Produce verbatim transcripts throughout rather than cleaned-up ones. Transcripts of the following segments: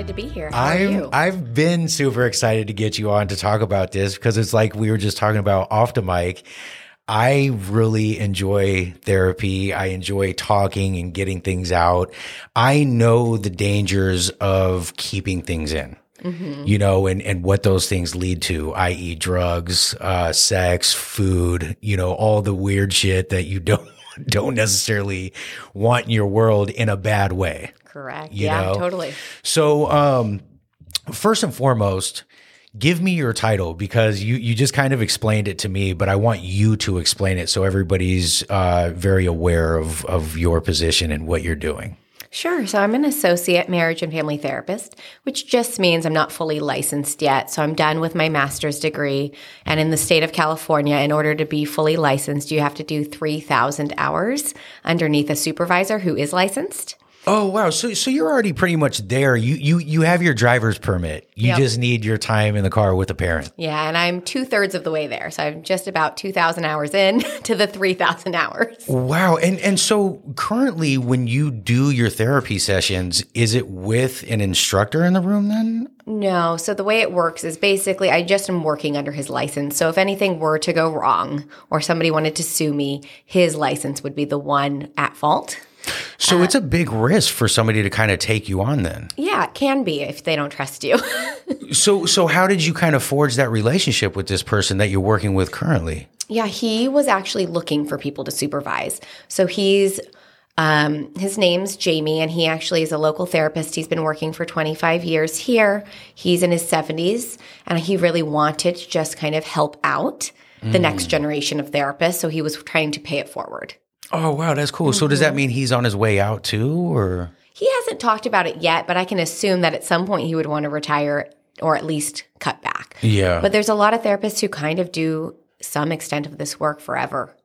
excited to be here. How I'm, are you? I've been super excited to get you on to talk about this because it's like we were just talking about off the mic. I really enjoy therapy. I enjoy talking and getting things out. I know the dangers of keeping things in, mm-hmm. you know, and, and what those things lead to, that is drugs, uh, sex, food, you know, all the weird shit that you don't don't necessarily want in your world in a bad way. Correct. You yeah, know? Totally. So um, first and foremost, give me your title because you, you just kind of explained it to me, but I want you to explain it so everybody's uh, very aware of, of your position and what you're doing. Sure. So I'm an associate marriage and family therapist, which just means I'm not fully licensed yet. So I'm done with my master's degree. And in the state of California, in order to be fully licensed, you have to do three thousand hours underneath a supervisor who is licensed. Oh, wow. So so you're already pretty much there. You you you have your driver's permit. You yep. just need your time in the car with a parent. Yeah, and I'm two-thirds of the way there. So I'm just about two thousand hours in to the three thousand hours. Wow. And and so currently when you do your therapy sessions, is it with an instructor in the room then? No. So the way it works is basically I just am working under his license. So if anything were to go wrong or somebody wanted to sue me, his license would be the one at fault. So uh, it's a big risk for somebody to kind of take you on then. Yeah, it can be if they don't trust you. so so how did you kind of forge that relationship with this person that you're working with currently? Yeah, he was actually looking for people to supervise. So he's um, his name's Jamie, and he actually is a local therapist. He's been working for twenty-five years here. He's in his seventies, and he really wanted to just kind of help out mm. the next generation of therapists. So he was trying to pay it forward. Oh, wow. That's cool. Mm-hmm. So does that mean he's on his way out too, or? He hasn't talked about it yet, but I can assume that at some point he would want to retire or at least cut back. Yeah. But there's a lot of therapists who kind of do some extent of this work forever.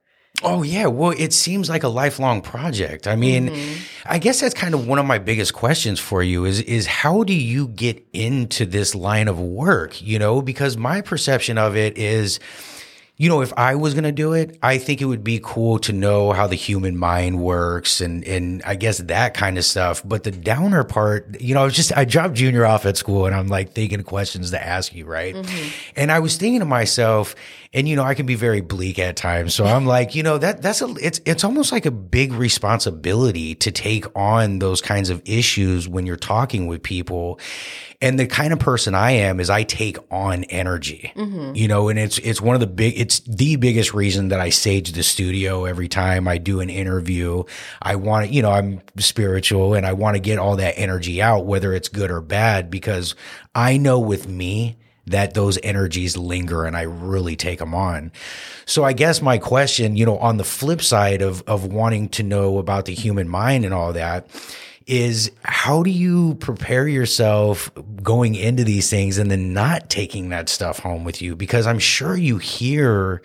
Oh, yeah. Well, it seems like a lifelong project. I mean, mm-hmm. I guess that's kind of one of my biggest questions for you is, is how do you get into this line of work? You know, because my perception of it is, you know, if I was going to do it, I think it would be cool to know how the human mind works and, and I guess that kind of stuff. But the downer part, you know, I was just, I dropped Junior off at school and I'm like thinking questions to ask you, right? Mm-hmm. And I was thinking to myself, and, you know, I can be very bleak at times. So I'm like, you know, that that's a, it's, it's almost like a big responsibility to take on those kinds of issues when you're talking with people. And the kind of person I am is I take on energy, mm-hmm. you know, and it's, it's one of the big, it's the biggest reason that I sage the studio every time I do an interview. I want to, you know, I'm spiritual and I want to get all that energy out, whether it's good or bad, because I know with me that those energies linger and I really take them on. So I guess my question, you know, on the flip side of, of wanting to know about the human mind and all that, is how do you prepare yourself going into these things and then not taking that stuff home with you? Because I'm sure you hear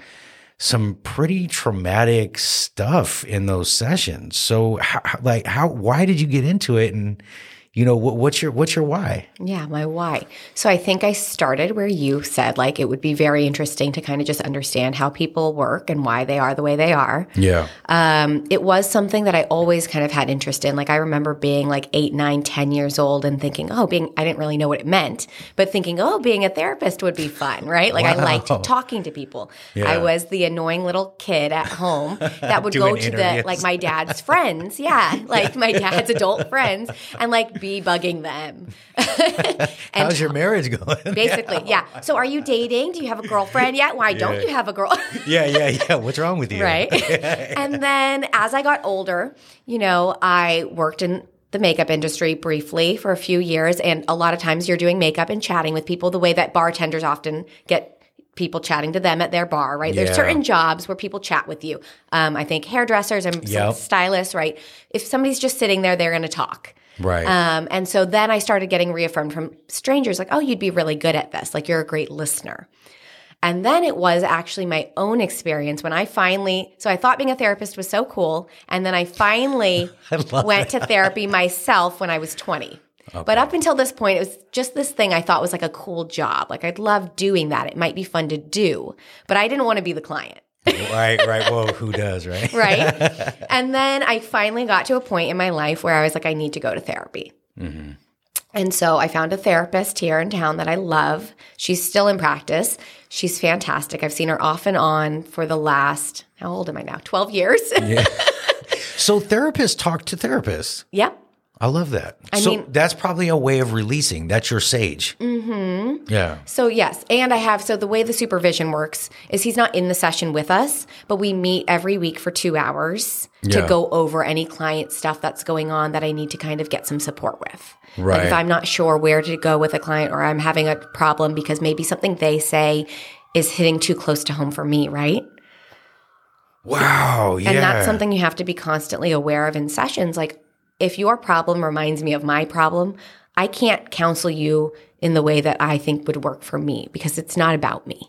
some pretty traumatic stuff in those sessions. So how, like how, why did you get into it? And you know, what, what's your, what's your why? Yeah, my why. So I think I started where you said, like, it would be very interesting to kind of just understand how people work and why they are the way they are. Yeah. Um, it was something that I always kind of had interest in. Like, I remember being like eight, nine, ten years old and thinking, oh, being, I didn't really know what it meant, but thinking, oh, being a therapist would be fun, right? Like, wow. I liked talking to people. Yeah. I was the annoying little kid at home that would go to interviews. the, like, my dad's friends. Yeah. Like, my dad's adult friends and, like, be bugging them. and How's your marriage going? Basically, yeah. yeah. So are you dating? Do you have a girlfriend yet? Why yeah. don't you have a girl? yeah, yeah, yeah. What's wrong with you? Right? And then as I got older, you know, I worked in the makeup industry briefly for a few years. And a lot of times you're doing makeup and chatting with people the way that bartenders often get people chatting to them at their bar, right? Yeah. There's certain jobs where people chat with you. Um, I think hairdressers and yep. stylists, right? If somebody's just sitting there, they're going to talk. Right. Um, and so then I started getting reaffirmed from strangers like, oh, you'd be really good at this. Like, you're a great listener. And then it was actually my own experience when I finally – so I thought being a therapist was so cool. And then I finally I went that. to therapy myself when I was twenty. Okay. But up until this point, it was just this thing I thought was like a cool job. Like, I'd love doing that. It might be fun to do. But I didn't want to be the client. right, right. Well, who does, right? right. And then I finally got to a point in my life where I was like, I need to go to therapy. Mm-hmm. And so I found a therapist here in town that I love. She's still in practice. She's fantastic. I've seen her off and on for the last, how old am I now? twelve years. Yeah. So therapists talk to therapists. Yep. I love that. I so mean, that's probably a way of releasing. That's your sage. Mm-hmm. Yeah. So yes. And I have, so the way the supervision works is he's not in the session with us, but we meet every week for two hours yeah. to go over any client stuff that's going on that I need to kind of get some support with. Right. Like if I'm not sure where to go with a client or I'm having a problem because maybe something they say is hitting too close to home for me, right? Wow. Yeah. And that's something you have to be constantly aware of in sessions. Like, if your problem reminds me of my problem, I can't counsel you in the way that I think would work for me because it's not about me.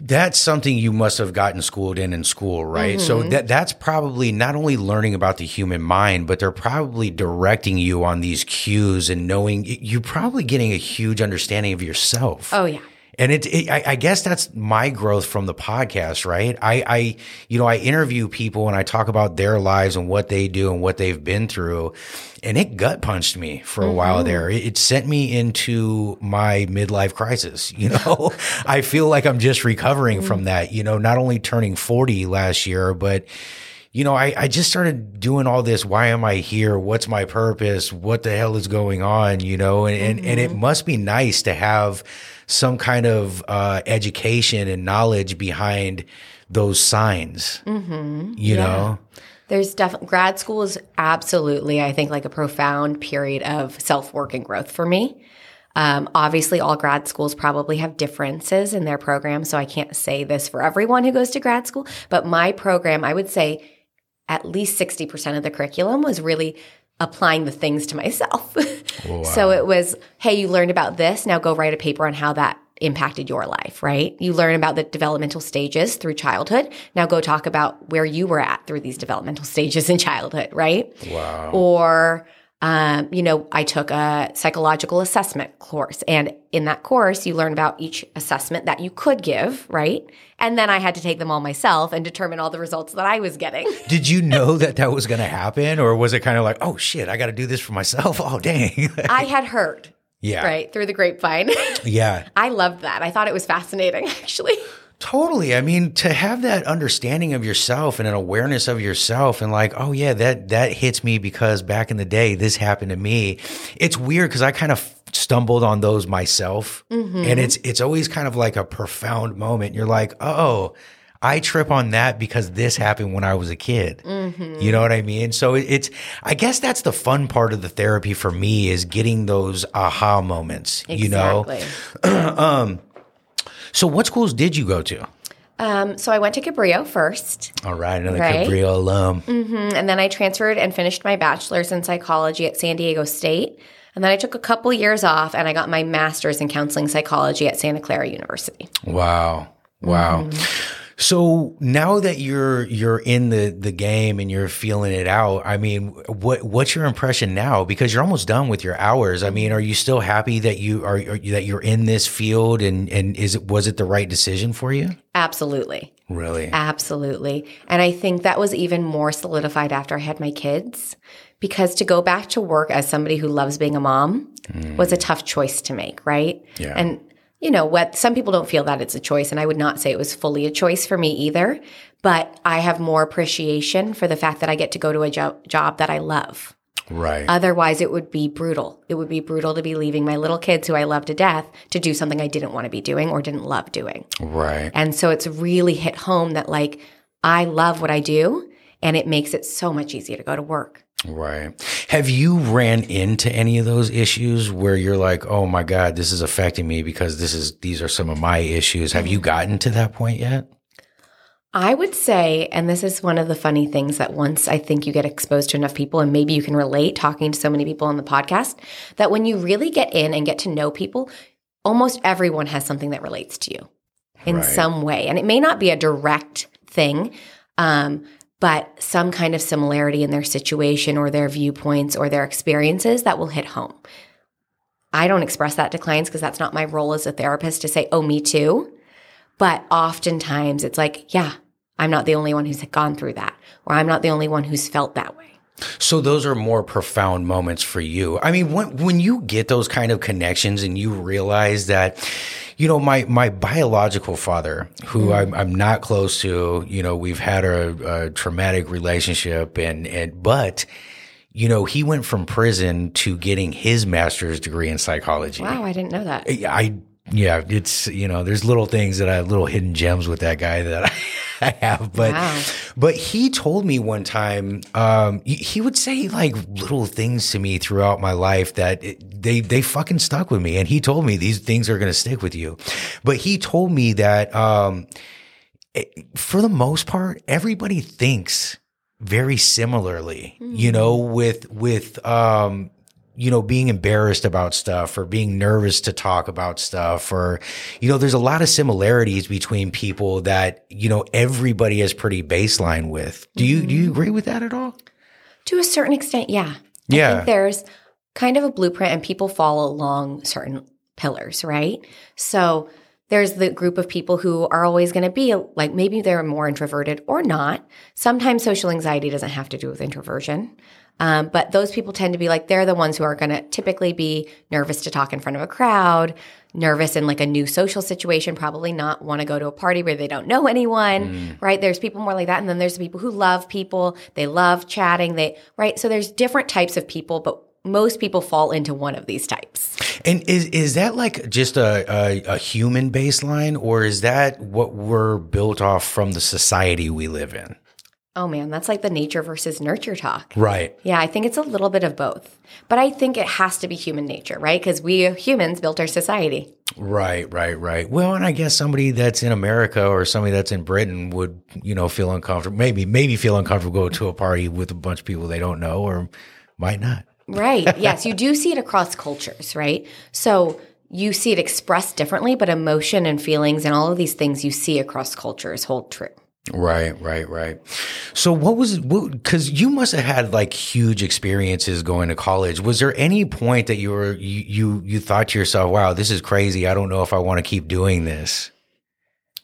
That's something you must have gotten schooled in in school, right? Mm-hmm. So that that's probably not only learning about the human mind, but they're probably directing you on these cues and knowing you're probably getting a huge understanding of yourself. Oh, yeah. And it, it I, I guess that's my growth from the podcast, right? I, I, you know, I interview people and I talk about their lives and what they do and what they've been through. And it gut punched me for a mm-hmm. while there. It, it sent me into my midlife crisis. You know, I feel like I'm just recovering mm-hmm. from that, you know, not only turning forty last year, but you know, I, I just started doing all this. Why am I here? What's my purpose? What the hell is going on? You know, and, mm-hmm. and, and it must be nice to have some kind of uh, education and knowledge behind those signs, mm-hmm. you yeah. know? There's definitely, grad school is absolutely, I think, like a profound period of self-work and growth for me. Um, obviously, all grad schools probably have differences in their program, so I can't say this for everyone who goes to grad school, but my program, I would say, at least sixty percent of the curriculum was really applying the things to myself. Wow. So it was, hey, you learned about this. Now go write a paper on how that impacted your life, right? You learn about the developmental stages through childhood. Now go talk about where you were at through these developmental stages in childhood, right? Wow. Or, um, you know, I took a psychological assessment course. And in that course, you learn about each assessment that you could give, right? And then I had to take them all myself and determine all the results that I was getting. Did you know that that was going to happen? Or was it kind of like, oh, shit, I got to do this for myself? Oh, dang. I had heard. Yeah. Right? Through the grapevine. Yeah. I loved that. I thought it was fascinating, actually. Totally. I mean, to have that understanding of yourself and an awareness of yourself and like, oh, yeah, that that hits me because back in the day, this happened to me. It's weird because I kind of stumbled on those myself. Mm-hmm. And it's it's always kind of like a profound moment. You're like, oh, I trip on that because this happened when I was a kid. Mm-hmm. You know what I mean? So it's, I guess that's the fun part of the therapy for me is getting those aha moments, exactly. you know? um, so what schools did you go to? Um, so I went to Cabrillo first. All right, another right? Cabrillo alum. Mm-hmm. And then I transferred and finished my bachelor's in psychology at San Diego State. And then I took a couple years off and I got my master's in counseling psychology at Santa Clara University. Wow. Wow. Mm-hmm. So now that you're you're in the, the game and you're feeling it out, I mean, what what's your impression now? Because you're almost done with your hours. I mean, are you still happy that you are, are you, that you're in this field? And and is it was it the right decision for you? Absolutely. Really? Absolutely. And I think that was even more solidified after I had my kids, because to go back to work as somebody who loves being a mom mm. was a tough choice to make, right? Yeah. And you know what? Some people don't feel that it's a choice, and I would not say it was fully a choice for me either. But I have more appreciation for the fact that I get to go to a jo- job that I love. Right. Otherwise, it would be brutal. It would be brutal to be leaving my little kids, who I love to death, to do something I didn't want to be doing or didn't love doing. Right. And so it's really hit home that like I love what I do, and it makes it so much easier to go to work. Right. Have you ran into any of those issues where you're like, oh my God, this is affecting me because this is, these are some of my issues. Have you gotten to that point yet? I would say, and this is one of the funny things that once I think you get exposed to enough people, and maybe you can relate talking to so many people on the podcast, that when you really get in and get to know people, almost everyone has something that relates to you in right. some way. And it may not be a direct thing, um, but some kind of similarity in their situation or their viewpoints or their experiences that will hit home. I don't express that to clients because that's not my role as a therapist to say, oh, me too. But oftentimes it's like, yeah, I'm not the only one who's gone through that, or I'm not the only one who's felt that way. So those are more profound moments for you. I mean, when when you get those kind of connections and you realize that, you know, my my biological father, who mm. I'm, I'm not close to, you know, we've had a, a traumatic relationship, and and but, you know, he went from prison to getting his master's degree in psychology. Wow, I didn't know that. I yeah, it's, you know, there's little things that I little hidden gems with that guy that I. I have, but wow. but he told me one time, um, he would say like little things to me throughout my life that it, they they fucking stuck with me, and he told me these things are going to stick with you. But he told me that um, it, for the most part, everybody thinks very similarly, mm-hmm. you know, with with. Um, you know, being embarrassed about stuff or being nervous to talk about stuff, or, you know, there's a lot of similarities between people that, you know, everybody is pretty baseline with. Do you, do you agree with that at all? To a certain extent, yeah. Yeah. I think there's kind of a blueprint and people follow along certain pillars, right? So there's the group of people who are always going to be like, maybe they're more introverted or not. Sometimes social anxiety doesn't have to do with introversion. Um, but those people tend to be like, they're the ones who are going to typically be nervous to talk in front of a crowd, nervous in like a new social situation, probably not want to go to a party where they don't know anyone, mm. right? There's people more like that. And then there's the people who love people. They love chatting. They, right? So there's different types of people, but most people fall into one of these types. And is is that like just a, a, a human baseline, or is that what we're built off from the society we live in? Oh, man, that's like the nature versus nurture talk. Right. Yeah, I think it's a little bit of both. But I think it has to be human nature, right? Because we humans built our society. Right, right, right. Well, and I guess somebody that's in America or somebody that's in Britain would, you know, feel uncomfortable, maybe maybe feel uncomfortable going to a party with a bunch of people they don't know, or might not. Right. Yes, you do see it across cultures, right? So you see it expressed differently, but emotion and feelings and all of these things you see across cultures hold true. Right, right, right. So what was, because you must have had like huge experiences going to college. Was there any point that you were, you, you, you thought to yourself, wow, this is crazy. I don't know if I want to keep doing this?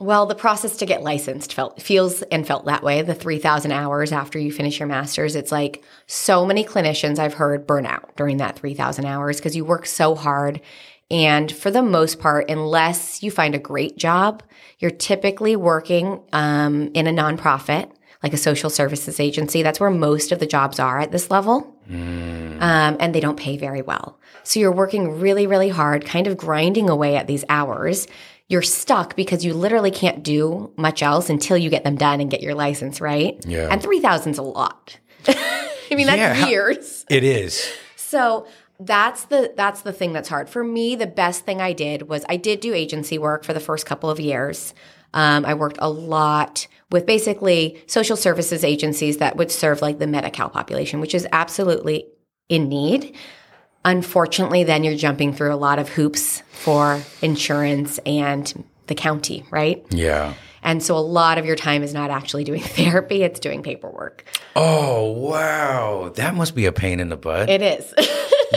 Well, the process to get licensed felt, feels and felt that way. The three thousand hours after you finish your master's, it's like so many clinicians I've heard burn out during that three thousand hours because you work so hard. And for the most part, unless you find a great job, you're typically working um, in a nonprofit, like a social services agency. That's where most of the jobs are at this level, mm. um, and they don't pay very well. So you're working really, really hard, kind of grinding away at these hours. You're stuck because you literally can't do much else until you get them done and get your license, right? Yeah. And three thousand is a lot. I mean, that's yeah, years. It is. So That's the that's the thing that's hard. For me, the best thing I did was I did do agency work for the first couple of years. Um, I worked a lot with basically social services agencies that would serve like the Medi-Cal population, which is absolutely in need. Unfortunately, then you're jumping through a lot of hoops for insurance and the county, right? Yeah. And so a lot of your time is not actually doing therapy, it's doing paperwork. Oh, wow. That must be a pain in the butt. It is.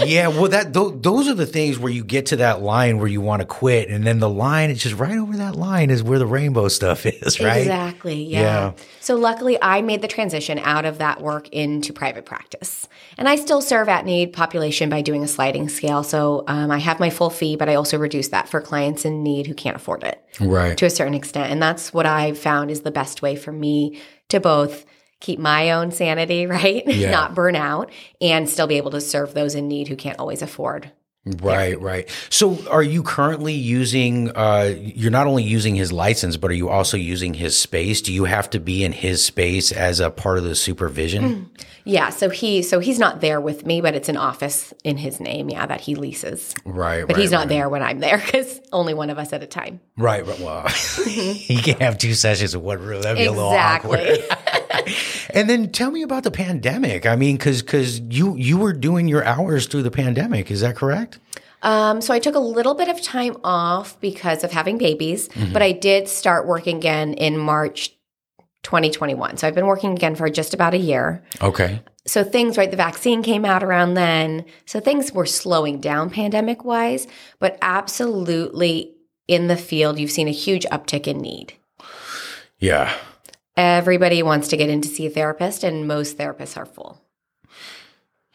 Yeah, well, that th- those are the things where you get to that line where you want to quit, and then the line, it's just right over that line is where the rainbow stuff is, right? Exactly, yeah. yeah. So luckily, I made the transition out of that work into private practice. And I still serve at-need population by doing a sliding scale. So um, I have my full fee, but I also reduce that for clients in need who can't afford it. Right. To a certain extent. And that's what I've found is the best way for me to both keep my own sanity, right? Yeah. Not burn out and still be able to serve those in need who can't always afford. Right, therapy. Right. So are you currently using, uh, you're not only using his license, but are you also using his space? Do you have to be in his space as a part of the supervision? Mm. Yeah. So he, so he's not there with me, but it's an office in his name. Yeah. That he leases. Right. But right, he's not right. there when I'm there because only one of us at a time. Right. right. Well, you can't have two sessions in one room. That'd be exactly. a little awkward. And then tell me about the pandemic. I mean, because because you, you were doing your hours through the pandemic. Is that correct? Um, so I took a little bit of time off because of having babies, mm-hmm. but I did start working again in March twenty twenty-one. So I've been working again for just about a year. Okay. So things, right, the vaccine came out around then. So things were slowing down pandemic-wise, but absolutely in the field, you've seen a huge uptick in need. Yeah. Everybody wants to get in to see a therapist, and most therapists are full.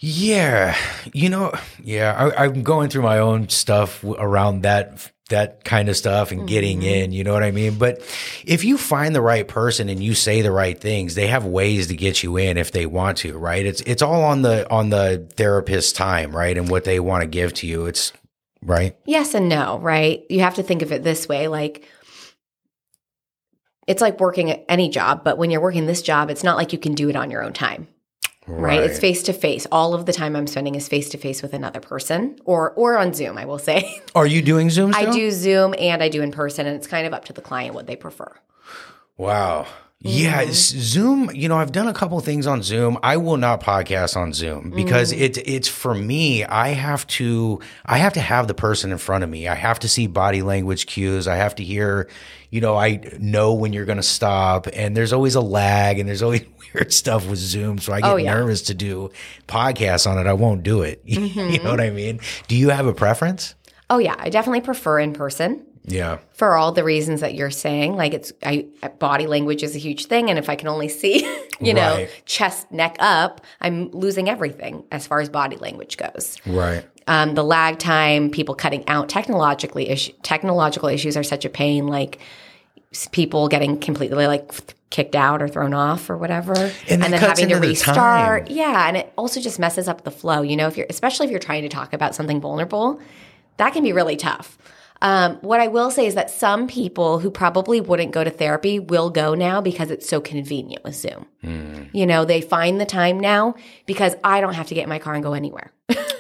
Yeah. You know, yeah, I, I'm going through my own stuff around that that kind of stuff and getting mm-hmm. in, you know what I mean? But if you find the right person and you say the right things, they have ways to get you in if they want to, right? It's it's all on the on the therapist's time, right? And what they want to give to you. It's right. Yes and no, right? You have to think of it this way, like it's like working at any job, but when you're working this job, it's not like you can do it on your own time. Right. right? It's face-to-face. All of the time I'm spending is face-to-face with another person or or on Zoom, I will say. Are you doing Zoom still? I do Zoom and I do in person, and it's kind of up to the client what they prefer. Wow. Yeah, mm-hmm. Zoom, you know, I've done a couple of things on Zoom. I will not podcast on Zoom because mm-hmm. it's it's for me, I have to I have to have the person in front of me. I have to see body language cues. I have to hear, you know, I know when you're going to stop, and there's always a lag and there's always weird stuff with Zoom, so I get oh, yeah. nervous to do podcasts on it. I won't do it. Mm-hmm. You know what I mean? Do you have a preference? Oh yeah, I definitely prefer in person. Yeah. For all the reasons that you're saying, like it's I, body language is a huge thing. And if I can only see, you know, right. chest, neck up, I'm losing everything as far as body language goes. Right. Um, the lag time, people cutting out technologically issue, technological issues are such a pain, like people getting completely like kicked out or thrown off or whatever. And, and then having to restart. Time. Yeah. And it also just messes up the flow, you know, if you're especially if you're trying to talk about something vulnerable, that can be really tough. Um, what I will say is that some people who probably wouldn't go to therapy will go now because it's so convenient with Zoom. Mm. You know, they find the time now because I don't have to get in my car and go anywhere.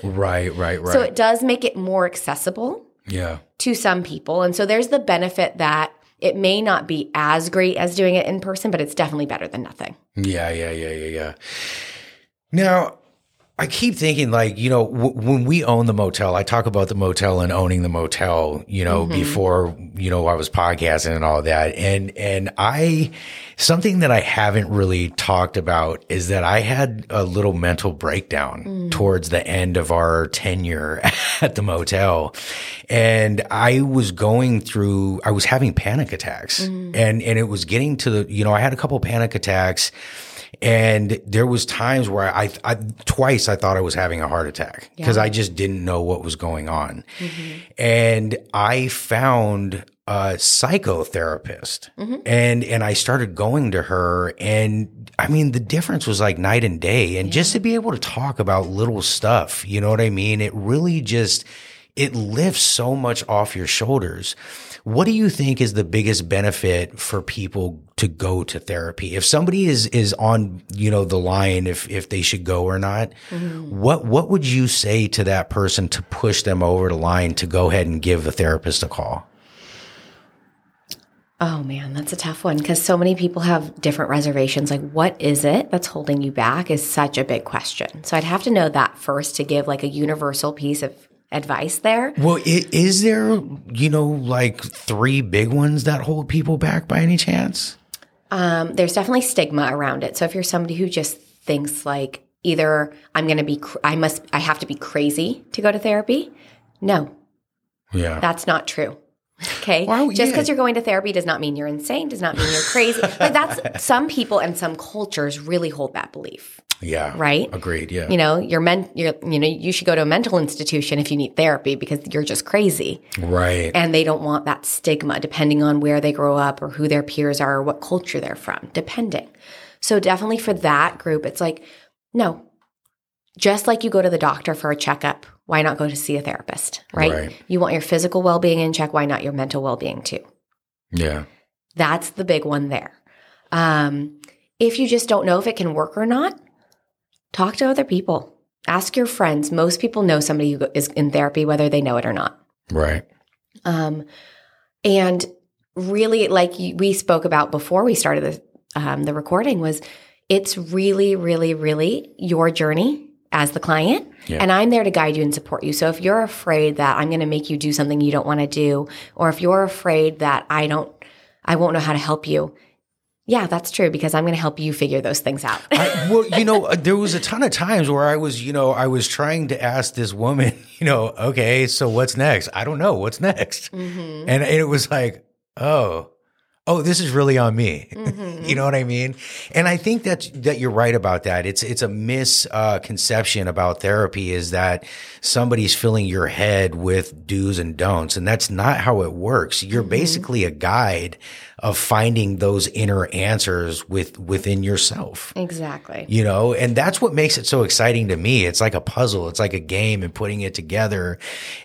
Right, right, right. So it does make it more accessible yeah. to some people. And so there's the benefit that it may not be as great as doing it in person, but it's definitely better than nothing. Yeah, yeah, yeah, yeah, yeah. Now, I keep thinking, like, you know, w- when we own the motel, I talk about the motel and owning the motel, you know, mm-hmm. before, you know, I was podcasting and all that. And, and I, something that I haven't really talked about is that I had a little mental breakdown mm. towards the end of our tenure at the motel. And I was going through, I was having panic attacks mm. and, and it was getting to the, you know, I had a couple panic attacks. And there was times where I, I, twice I thought I was having a heart attack because yeah. I just didn't know what was going on. Mm-hmm. And I found a psychotherapist mm-hmm. and, and I started going to her, and I mean, the difference was like night and day. And yeah. just to be able to talk about little stuff, you know what I mean? It really just, it lifts so much off your shoulders. What do you think is the biggest benefit for people to go to therapy? If somebody is is on, you know, the line if if they should go or not, mm-hmm. what what would you say to that person to push them over the line to go ahead and give the therapist a call? Oh man, that's a tough one because so many people have different reservations. Like, what is it that's holding you back is such a big question. So I'd have to know that first to give like a universal piece of advice there. Well, is there, you know, like three big ones that hold people back by any chance? Um, there's definitely stigma around it. So if you're somebody who just thinks like either I'm going to be, cr- I must, I have to be crazy to go to therapy. No. Yeah. That's not true. Okay. Well, just because yeah. you're going to therapy does not mean you're insane, does not mean you're crazy. Like that's some people and some cultures really hold that belief. Yeah. Right? Agreed. Yeah. You know, you're meant, you're, you know, you should go to a mental institution if you need therapy because you're just crazy. Right. And they don't want that stigma depending on where they grow up or who their peers are or what culture they're from, depending. So definitely for that group, it's like, no, just like you go to the doctor for a checkup, why not go to see a therapist? Right? Right. You want your physical well-being in check. Why not your mental well-being too? Yeah. That's the big one there. Um, if you just don't know if it can work or not, talk to other people. Ask your friends. Most people know somebody who is in therapy, whether they know it or not. Right. Um, and really, like we spoke about before we started this, um, the recording, was it's really, really, really your journey as the client. Yeah. And I'm there to guide you and support you. So if you're afraid that I'm going to make you do something you don't want to do, or if you're afraid that I don't, I won't know how to help you, yeah, that's true, because I'm going to help you figure those things out. I, well, you know, there was a ton of times where I was, you know, I was trying to ask this woman, you know, okay, so what's next? I don't know. What's next? Mm-hmm. And, and it was like, oh, oh, this is really on me. Mm-hmm. You know what I mean? And I think that that you're right about that. It's it's a misconception uh, about therapy is that somebody's filling your head with do's and don'ts, and that's not how it works. You're mm-hmm. basically a guide of finding those inner answers with within yourself. Exactly. You know, and that's what makes it so exciting to me. It's like a puzzle. It's like a game and putting it together.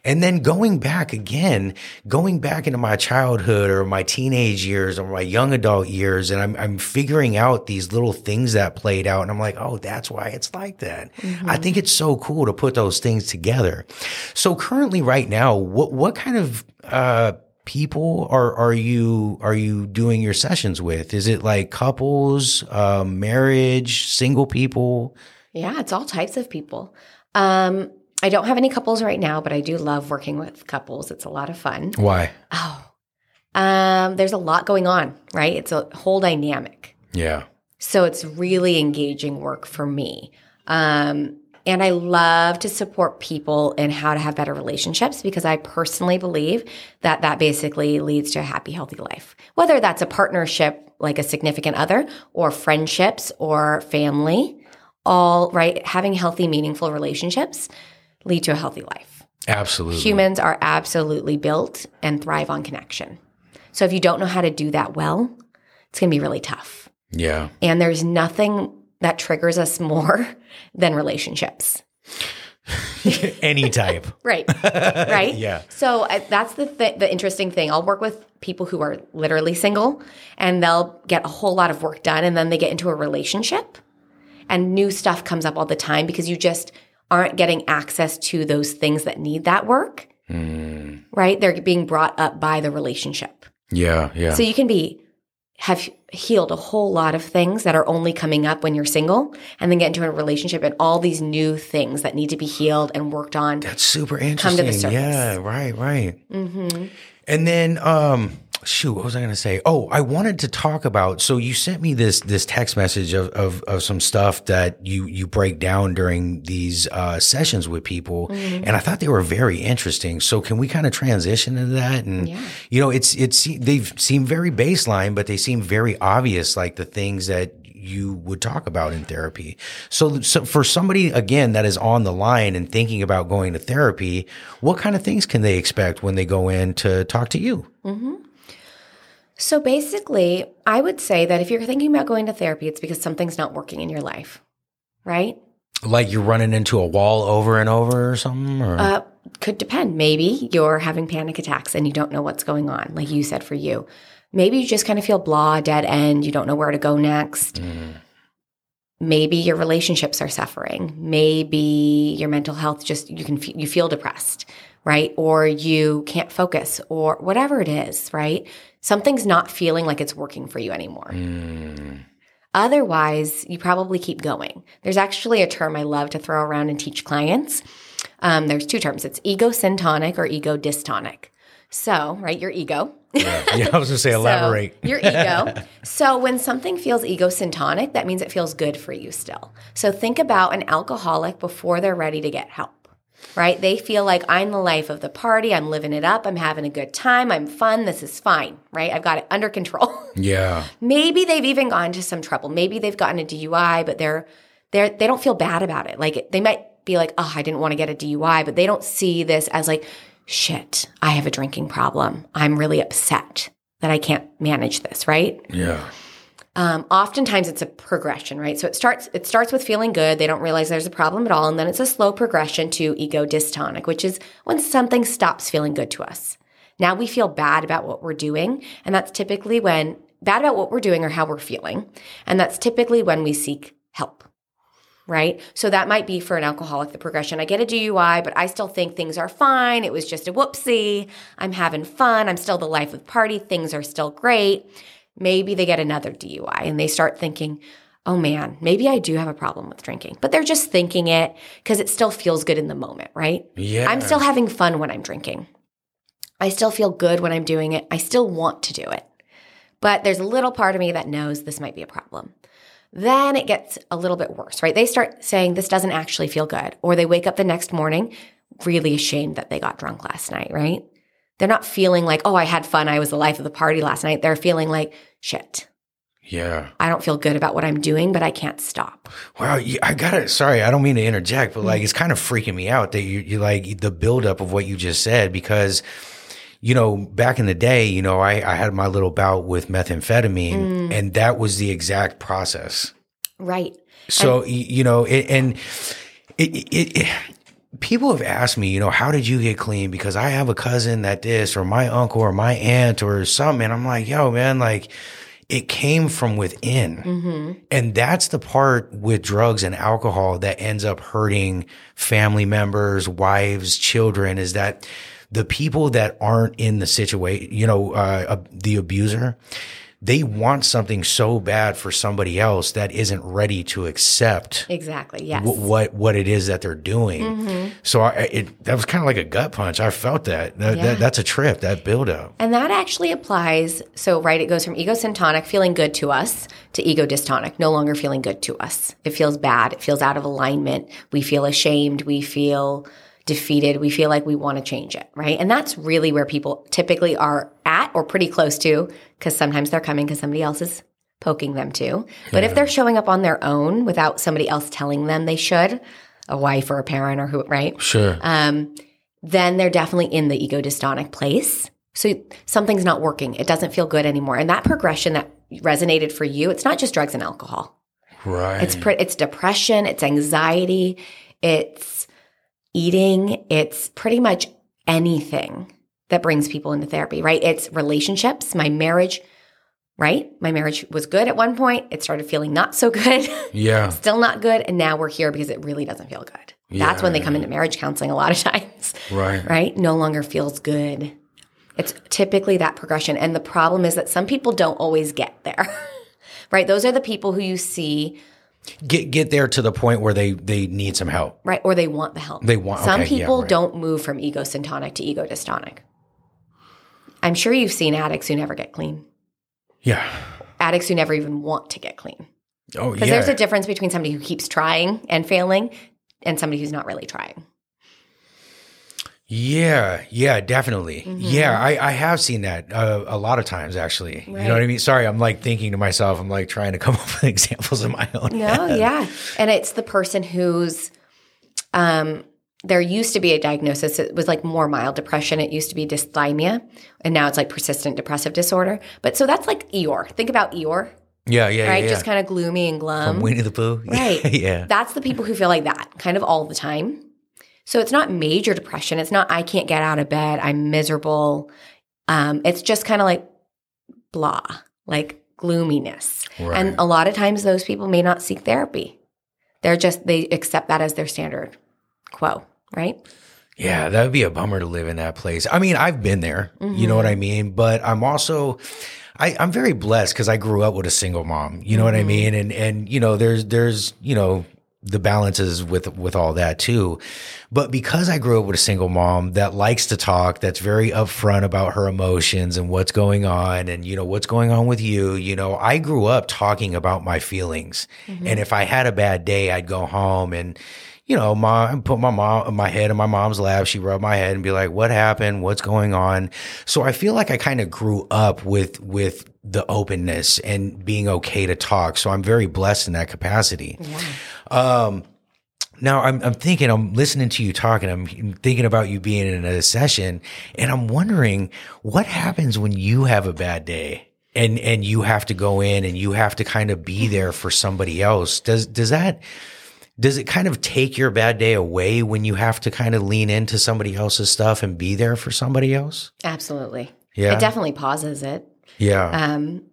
And then going back again, going back into my childhood or my teenage years or my young adult years, and I'm, I'm figuring out these little things that played out. And I'm like, oh, that's why it's like that. Mm-hmm. I think it's so cool to put those things together. So currently right now, what, what kind of uh, people are are you are you doing your sessions with? Is it like couples, uh, marriage, single people? Yeah, it's all types of people. Um, I don't have any couples right now, but I do love working with couples. It's a lot of fun. Why? Oh, um, there's a lot going on, right? It's a whole dynamic. Yeah. So it's really engaging work for me. Um, and I love to support people in how to have better relationships because I personally believe that that basically leads to a happy, healthy life. Whether that's a partnership, like a significant other, or friendships, or family, all right, having healthy, meaningful relationships lead to a healthy life. Absolutely. Humans are absolutely built and thrive on connection. So if you don't know how to do that well, it's going to be really tough. Yeah. And there's nothing that triggers us more than relationships. Any type. Right. Right? Yeah. So I, that's the th- the interesting thing. I'll work with people who are literally single, and they'll get a whole lot of work done, and then they get into a relationship, and new stuff comes up all the time because you just aren't getting access to those things that need that work. Mm. Right? They're being brought up by the relationship. Yeah, yeah. So you can be have healed a whole lot of things that are only coming up when you're single and then get into a relationship and all these new things that need to be healed and worked on. That's super interesting. Come to the surface. Yeah, right, right. Mm-hmm. And then, um, shoot, what was I going to say? Oh, I wanted to talk about, so you sent me this, this text message of, of, of some stuff that you, you break down during these uh, sessions with people. Mm-hmm. And I thought they were very interesting. So can we kind of transition into that? And, yeah. you know, it's, it's, they seem very baseline, but they seem very obvious, like the things that you would talk about in therapy. So, so for somebody, again, that is on the line and thinking about going to therapy, what kind of things can they expect when they go in to talk to you? Mm-hmm. So basically, I would say that if you're thinking about going to therapy, it's because something's not working in your life, right? Like you're running into a wall over and over or something? Or? Uh, could depend. Maybe you're having panic attacks and you don't know what's going on, like you said for you. Maybe you just kind of feel blah, dead end. You don't know where to go next. Mm. Maybe your relationships are suffering. Maybe your mental health just – you can you feel depressed, right? Or you can't focus or whatever it is, right? Something's not feeling like it's working for you anymore. Mm. Otherwise, you probably keep going. There's actually a term I love to throw around and teach clients. Um, there's two terms. It's ego syntonic or ego dystonic. So, right, your ego. Yeah, yeah I was going to say elaborate. So, your ego. So when something feels ego syntonic, that means it feels good for you still. So think about an alcoholic before they're ready to get help. Right? They feel like I'm the life of the party. I'm living it up. I'm having a good time. I'm fun. This is fine. Right? I've got it under control. Yeah. Maybe they've even gone to some trouble. Maybe they've gotten a D U I, but they're they're they don't feel bad about it. Like they might be like, oh, I didn't want to get a D U I, but they don't see this as like, shit, I have a drinking problem. I'm really upset that I can't manage this. Right? Yeah. Um, oftentimes it's a progression, right? So it starts it starts with feeling good. They don't realize there's a problem at all. And then it's a slow progression to ego dystonic, which is when something stops feeling good to us. Now we feel bad about what we're doing. And that's typically when – bad about what we're doing or how we're feeling. And that's typically when we seek help, right? So that might be for an alcoholic, the progression. I get a D U I, but I still think things are fine. It was just a whoopsie. I'm having fun. I'm still the life of the party. Things are still great. Maybe they get another D U I and they start thinking, oh man, maybe I do have a problem with drinking. But they're just thinking it because it still feels good in the moment, right? Yeah. I'm still having fun when I'm drinking. I still feel good when I'm doing it. I still want to do it. But there's a little part of me that knows this might be a problem. Then it gets a little bit worse, right? They start saying this doesn't actually feel good. Or they wake up the next morning really ashamed that they got drunk last night, right? they're not feeling like, oh, I had fun. I was the life of the party last night. They're feeling like, shit. Yeah. I don't feel good about what I'm doing, but I can't stop. Wow. I got to, sorry, I don't mean to interject, but like, it's kind of freaking me out that you, you like the buildup of what you just said, because, you know, back in the day, you know, I, I had my little bout with methamphetamine mm. and that was the exact process. Right. So, and, you know, it, and it, it, it people have asked me, you know, how did you get clean? Because I have a cousin that this, or my uncle or my aunt or something. And I'm like, yo, man, like, it came from within. Mm-hmm. And that's the part with drugs and alcohol that ends up hurting family members, wives, children, is that the people that aren't in the situation, you know, uh, the abuser, they want something so bad for somebody else that isn't ready to accept exactly yes. w- what what it is that they're doing. Mm-hmm. So I, it, that was kind of like a gut punch. I felt that. that, yeah. that that's a trip, that buildup. And that actually applies. So, right, it goes from egosyntonic, feeling good to us, to ego dystonic, no longer feeling good to us. It feels bad. It feels out of alignment. We feel ashamed. We feel defeated. We feel like we want to change it, right? And that's really where people typically are at or pretty close to, because sometimes they're coming because somebody else is poking them too. But yeah. if they're showing up on their own without somebody else telling them they should, a wife or a parent or who, right? Sure. Um, then they're definitely in the ego dystonic place. So something's not working. It doesn't feel good anymore. And that progression that resonated for you, it's not just drugs and alcohol. Right. It's pre- it's depression. It's anxiety. It's eating, it's pretty much anything that brings people into therapy, right? It's relationships, my marriage, right? My marriage was good at one point. It started feeling not so good. Yeah. Still not good. And now we're here because it really doesn't feel good. Yeah. That's when they come into marriage counseling a lot of times. Right. Right? No longer feels good. It's typically that progression. And the problem is that some people don't always get there, right? Those are the people who you see Get get there to the point where they, they need some help. Right, or they want the help. They want Some okay, people yeah, right. don't move from egosyntonic to ego dystonic. I'm sure you've seen addicts who never get clean. Yeah. Addicts who never even want to get clean. Oh, yeah. Because there's a difference between somebody who keeps trying and failing and somebody who's not really trying. Yeah, yeah, definitely. Mm-hmm. Yeah, I, I have seen that uh, a lot of times, actually. Right. You know what I mean? Sorry, I'm like thinking to myself, I'm like trying to come up with examples of my own. No, head. yeah. And it's the person who's, um, there used to be a diagnosis. It was like more mild depression. It used to be dysthymia. And now it's like persistent depressive disorder. But so that's like Eeyore. Think about Eeyore. Yeah, yeah, right? yeah. Right? Just kind of gloomy and glum. From Winnie the Pooh. Right. yeah. That's the people who feel like that kind of all the time. So it's not major depression. It's not I can't get out of bed. I'm miserable. Um, it's just kind of like blah, like gloominess. Right. And a lot of times those people may not seek therapy. They're just – they accept that as their standard quo, right? Yeah, that would be a bummer to live in that place. I mean, I've been there. Mm-hmm. You know what I mean? But I'm also – I, I'm very blessed because I grew up with a single mom. You know mm-hmm. what I mean? And, and you know, there's there's, you know – the balances with, with all that too. But because I grew up with a single mom that likes to talk, that's very upfront about her emotions and what's going on and, you know, what's going on with you, you know, I grew up talking about my feelings. Mm-hmm. And if I had a bad day, I'd go home and, you know, mom, put my mom, my head in my mom's lap. She rubbed my head and be like, what happened? What's going on? So I feel like I kind of grew up with, with the openness and being okay to talk. So I'm very blessed in that capacity. Yeah. Um, now I'm, I'm thinking, I'm listening to you talk and I'm thinking about you being in a session and I'm wondering what happens when you have a bad day and, and you have to go in and you have to kind of be there for somebody else. Does, does that, does it kind of take your bad day away when you have to kind of lean into somebody else's stuff and be there for somebody else? Absolutely. Yeah. It definitely pauses it. Yeah. Um,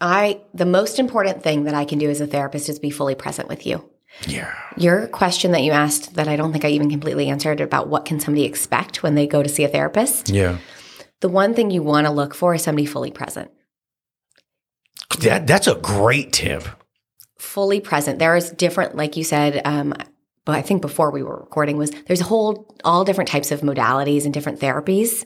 I, the most important thing that I can do as a therapist is be fully present with you. Yeah. Your question that you asked that I don't think I even completely answered about what can somebody expect when they go to see a therapist. Yeah. The one thing you want to look for is somebody fully present. That That's a great tip. Fully present. There is different, like you said, um, but I think before we were recording was there's a whole, all different types of modalities and different therapies.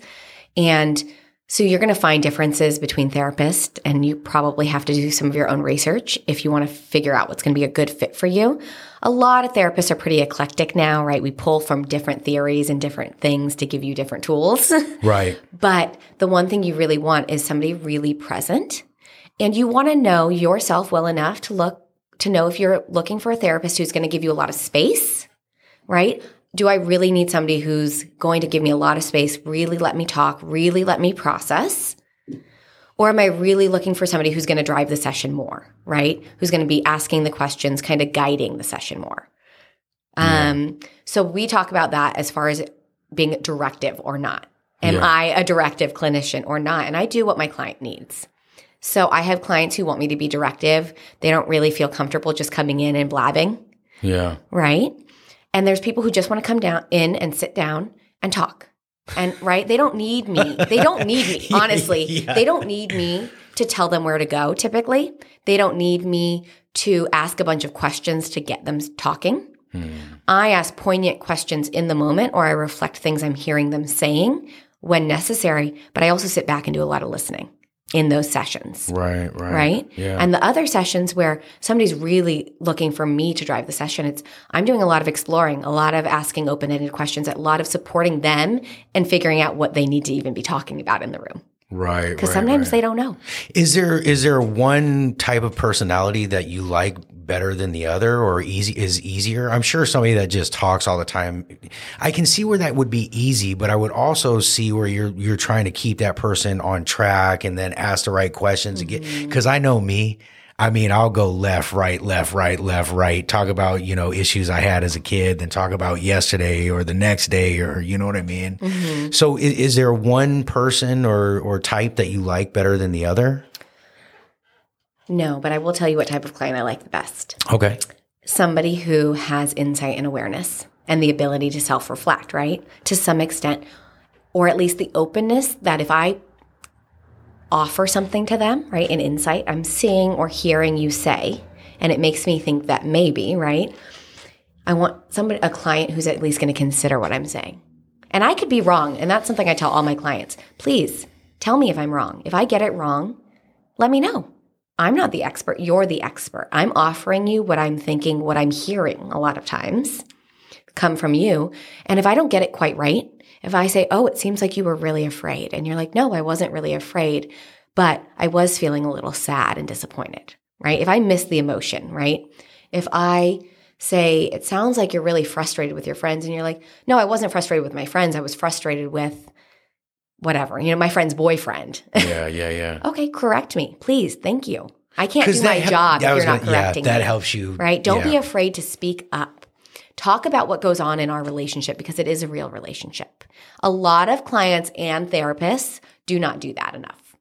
And So you're going to find differences between therapists, and you probably have to do some of your own research if you want to figure out what's going to be a good fit for you. A lot of therapists are pretty eclectic now, right? We pull from different theories and different things to give you different tools. Right. But the one thing you really want is somebody really present, and you want to know yourself well enough to look to know if you're looking for a therapist who's going to give you a lot of space, right? Do I really need somebody who's going to give me a lot of space, really let me talk, really let me process? Or am I really looking for somebody who's going to drive the session more, right? Who's going to be asking the questions, kind of guiding the session more? Yeah. Um, so we talk about that as far as being directive or not. Am yeah. I a directive clinician or not? And I do what my client needs. So I have clients who want me to be directive. They don't really feel comfortable just coming in and blabbing. Yeah. Right? And there's people who just want to come down in and sit down and talk. And right, they don't need me. They don't need me, honestly. Yeah. They don't need me to tell them where to go typically. They don't need me to ask a bunch of questions to get them talking. Hmm. I ask poignant questions in the moment, or I reflect things I'm hearing them saying when necessary, but I also sit back and do a lot of listening in those sessions. Right, right. Right? Yeah. And the other sessions where somebody's really looking for me to drive the session, it's I'm doing a lot of exploring, a lot of asking open-ended questions, a lot of supporting them and figuring out what they need to even be talking about in the room. Right, Because right, sometimes right. they don't know. Is there is there one type of personality that you like better than the other, or easy is easier? I'm sure somebody that just talks all the time, I can see where that would be easy, but I would also see where you're you're trying to keep that person on track and then ask the right questions mm-hmm. and get, because I know me. I mean, I'll go left, right, left, right, left, right, talk about, you know, issues I had as a kid, then talk about yesterday or the next day, or you know what I mean? Mm-hmm. So is, is there one person or or type that you like better than the other? No, but I will tell you what type of client I like the best. Okay. Somebody who has insight and awareness and the ability to self-reflect, right? To some extent, or at least the openness that if I offer something to them, right? An insight I'm seeing or hearing you say, and it makes me think that maybe, right? I want somebody, a client who's at least going to consider what I'm saying. And I could be wrong. And that's something I tell all my clients. Please tell me if I'm wrong. If I get it wrong, let me know. I'm not the expert. You're the expert. I'm offering you what I'm thinking, what I'm hearing a lot of times come from you. And if I don't get it quite right, if I say, oh, it seems like you were really afraid, and you're like, no, I wasn't really afraid, but I was feeling a little sad and disappointed, right? If I miss the emotion, right? If I say, it sounds like you're really frustrated with your friends, and you're like, no, I wasn't frustrated with my friends. I was frustrated with whatever, you know, my friend's boyfriend. Yeah, yeah, yeah. Okay, correct me, please. Thank you. I can't do my job if you're not correcting me. Yeah, that helps you. Right? Don't be afraid to speak up. Talk about what goes on in our relationship, because it is a real relationship. A lot of clients and therapists do not do that enough.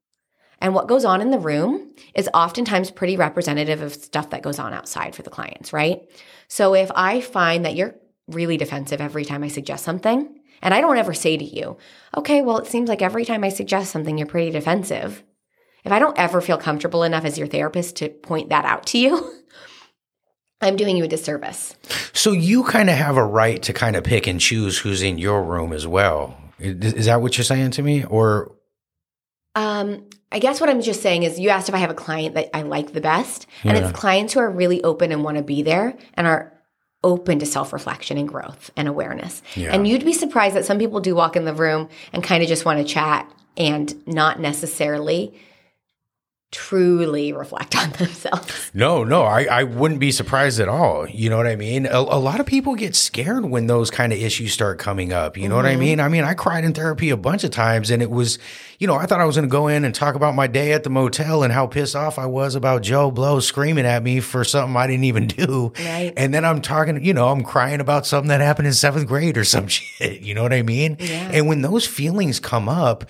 And what goes on in the room is oftentimes pretty representative of stuff that goes on outside for the clients, right? So if I find that you're really defensive every time I suggest something, and I don't ever say to you, okay, well, it seems like every time I suggest something, you're pretty defensive. If I don't ever feel comfortable enough as your therapist to point that out to you, I'm doing you a disservice. So you kind of have a right to kind of pick and choose who's in your room as well. Is that what you're saying to me? Or um, I guess what I'm just saying is, you asked if I have a client that I like the best, and yeah. it's clients who are really open and want to be there and are open to self-reflection and growth and awareness. Yeah. And you'd be surprised that some people do walk in the room and kind of just want to chat and not necessarily – truly reflect on themselves. No, no, I, I wouldn't be surprised at all. You know what I mean? A, a lot of people get scared when those kind of issues start coming up. You know mm-hmm. what I mean? I mean, I cried in therapy a bunch of times, and it was, you know, I thought I was going to go in and talk about my day at the motel and how pissed off I was about Joe Blow screaming at me for something I didn't even do. Right. And then I'm talking, you know, I'm crying about something that happened in seventh grade or some shit. You know what I mean? Yeah. And when those feelings come up,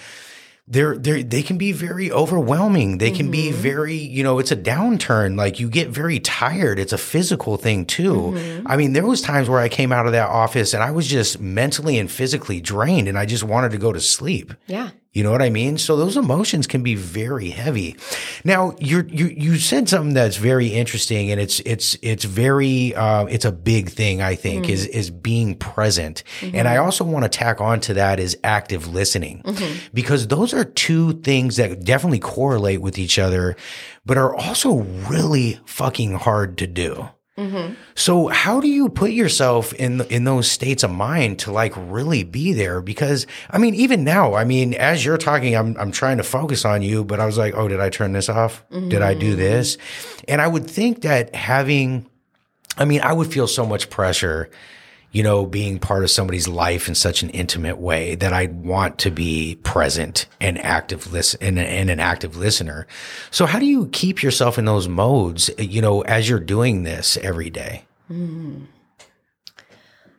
They're, they're, they can be very overwhelming. They can mm-hmm. be very, you know, it's a downturn. Like, you get very tired. It's a physical thing too. Mm-hmm. I mean, there was times where I came out of that office and I was just mentally and physically drained, and I just wanted to go to sleep. Yeah. You know what I mean? So those emotions can be very heavy. Now, you you you said something that's very interesting, and it's it's it's very uh, it's a big thing, I think, mm-hmm. is is being present. Mm-hmm. And I also want to tack on to that is active listening, mm-hmm. because those are two things that definitely correlate with each other, but are also really fucking hard to do. Mm-hmm. So how do you put yourself in in those states of mind to like really be there? Because I mean, even now, I mean, as you're talking, I'm I'm trying to focus on you, but I was like, oh, did I turn this off? Mm-hmm. Did I do this? And I would think that having, I mean, I would feel so much pressure, you know, being part of somebody's life in such an intimate way that I'd want to be present and active listen and, and an active listener. So how do you keep yourself in those modes, you know, as you're doing this every day? Mm.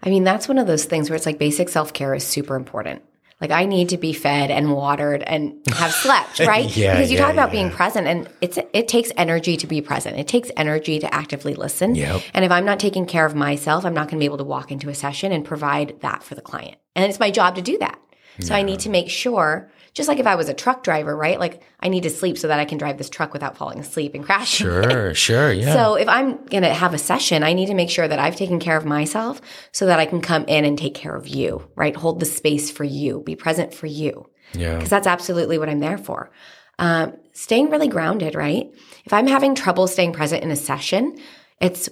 I mean, that's one of those things where it's like basic self-care is super important. Like I need to be fed and watered and have slept, right? yeah, because you yeah, talk about yeah. being present, and it's it takes energy to be present. It takes energy to actively listen. Yep. And if I'm not taking care of myself, I'm not going to be able to walk into a session and provide that for the client. And it's my job to do that. So yeah. I need to make sure, just like if I was a truck driver, right? Like I need to sleep so that I can drive this truck without falling asleep and crashing. Sure, sure, yeah. So if I'm going to have a session, I need to make sure that I've taken care of myself so that I can come in and take care of you, right? Hold the space for you, be present for you. Yeah. Because that's absolutely what I'm there for. Um, staying really grounded, right? If I'm having trouble staying present in a session, it's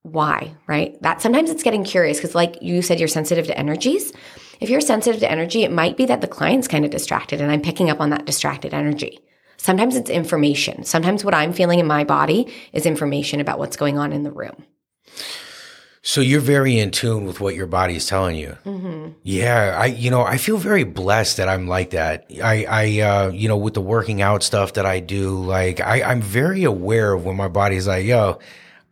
why, right? That sometimes it's getting curious because like you said, you're sensitive to energies. If you're sensitive to energy, it might be that the client's kind of distracted and I'm picking up on that distracted energy. Sometimes it's information. Sometimes what I'm feeling in my body is information about what's going on in the room. So you're very in tune with what your body is telling you. Mm-hmm. Yeah. I, you know, I feel very blessed that I'm like that. I, I, uh, you know, with the working out stuff that I do, like I, I'm very aware of when my body's like, yo,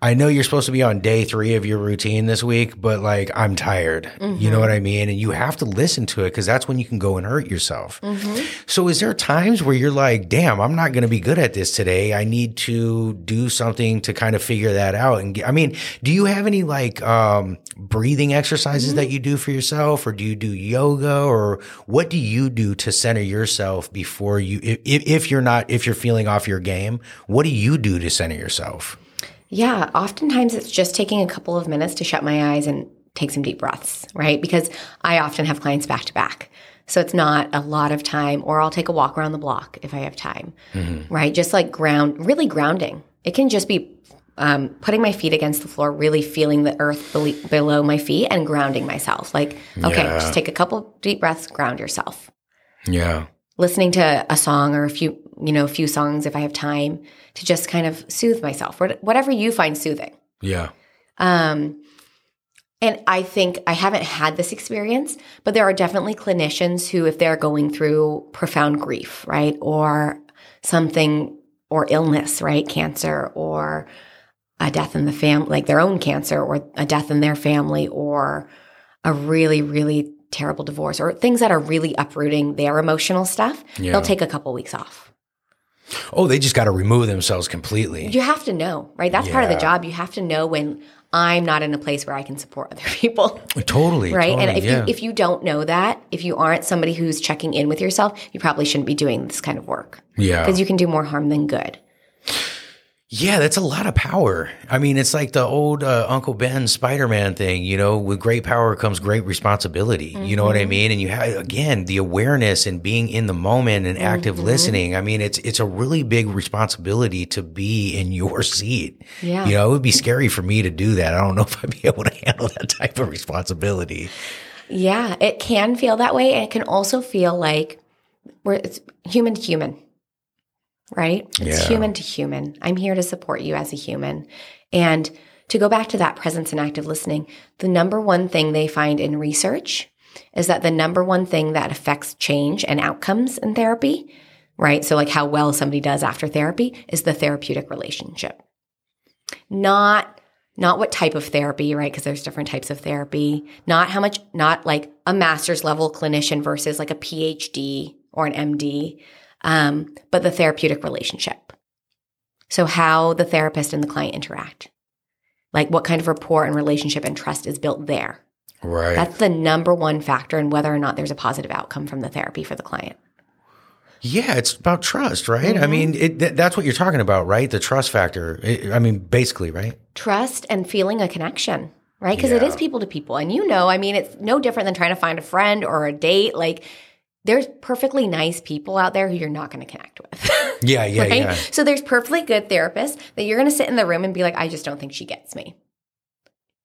I know you're supposed to be on day three of your routine this week, but like I'm tired. Mm-hmm. You know what I mean? And you have to listen to it because that's when you can go and hurt yourself. Mm-hmm. So is there times where you're like, damn, I'm not going to be good at this today. I need to do something to kind of figure that out. And get, I mean, do you have any like um, breathing exercises mm-hmm. that you do for yourself, or do you do yoga, or what do you do to center yourself before you, if, if you're not, if you're feeling off your game, what do you do to center yourself? Yeah, oftentimes it's just taking a couple of minutes to shut my eyes and take some deep breaths, right? Because I often have clients back to back. So it's not a lot of time, or I'll take a walk around the block if I have time, mm-hmm. right? Just like ground, really grounding. It can just be um, putting my feet against the floor, really feeling the earth be- below my feet and grounding myself. Like, okay, yeah. just take a couple deep breaths, ground yourself. Yeah. Listening to a song or a few, you know, a few songs if I have time to just kind of soothe myself, whatever you find soothing. Yeah. Um, and I think I haven't had this experience, but there are definitely clinicians who, if they're going through profound grief, right, or something, or illness, right, cancer, or a death in the family, like their own cancer, or a death in their family, or a really, really terrible divorce, or things that are really uprooting their emotional stuff, yeah. they'll take a couple weeks off. Oh, they just got to remove themselves completely. You have to know, right? That's yeah. part of the job. You have to know when I'm not in a place where I can support other people. Totally. Right? Totally, and if yeah. you if you don't know that, if you aren't somebody who's checking in with yourself, you probably shouldn't be doing this kind of work. Yeah. Because you can do more harm than good. Yeah, that's a lot of power. I mean, it's like the old uh, Uncle Ben Spider-Man thing, you know, with great power comes great responsibility. Mm-hmm. You know what I mean? And you have, again, the awareness and being in the moment and active mm-hmm. listening. I mean, it's it's a really big responsibility to be in your seat. Yeah. You know, it would be scary for me to do that. I don't know if I'd be able to handle that type of responsibility. Yeah, it can feel that way. And it can also feel like we're it's human to human. Right? It's yeah. human to human. I'm here to support you as a human. And to go back to that presence and active listening, the number one thing they find in research is that the number one thing that affects change and outcomes in therapy, right? So like how well somebody does after therapy is the therapeutic relationship. Not Not what type of therapy, right? Because there's different types of therapy. Not how much, not like a master's level clinician versus like a P H D or an M D. Um, but the therapeutic relationship. So how the therapist and the client interact, like what kind of rapport and relationship and trust is built there. Right. That's the number one factor in whether or not there's a positive outcome from the therapy for the client. Yeah, it's about trust, right? Mm-hmm. I mean, it, th- that's what you're talking about, right? The trust factor. It, I mean, basically, right? Trust and feeling a connection, right? Because yeah. it is people to people. And you know, I mean, it's no different than trying to find a friend or a date. Like, there's perfectly nice people out there who you're not going to connect with. yeah, yeah, right? yeah. So there's perfectly good therapists that you're going to sit in the room and be like, I just don't think she gets me.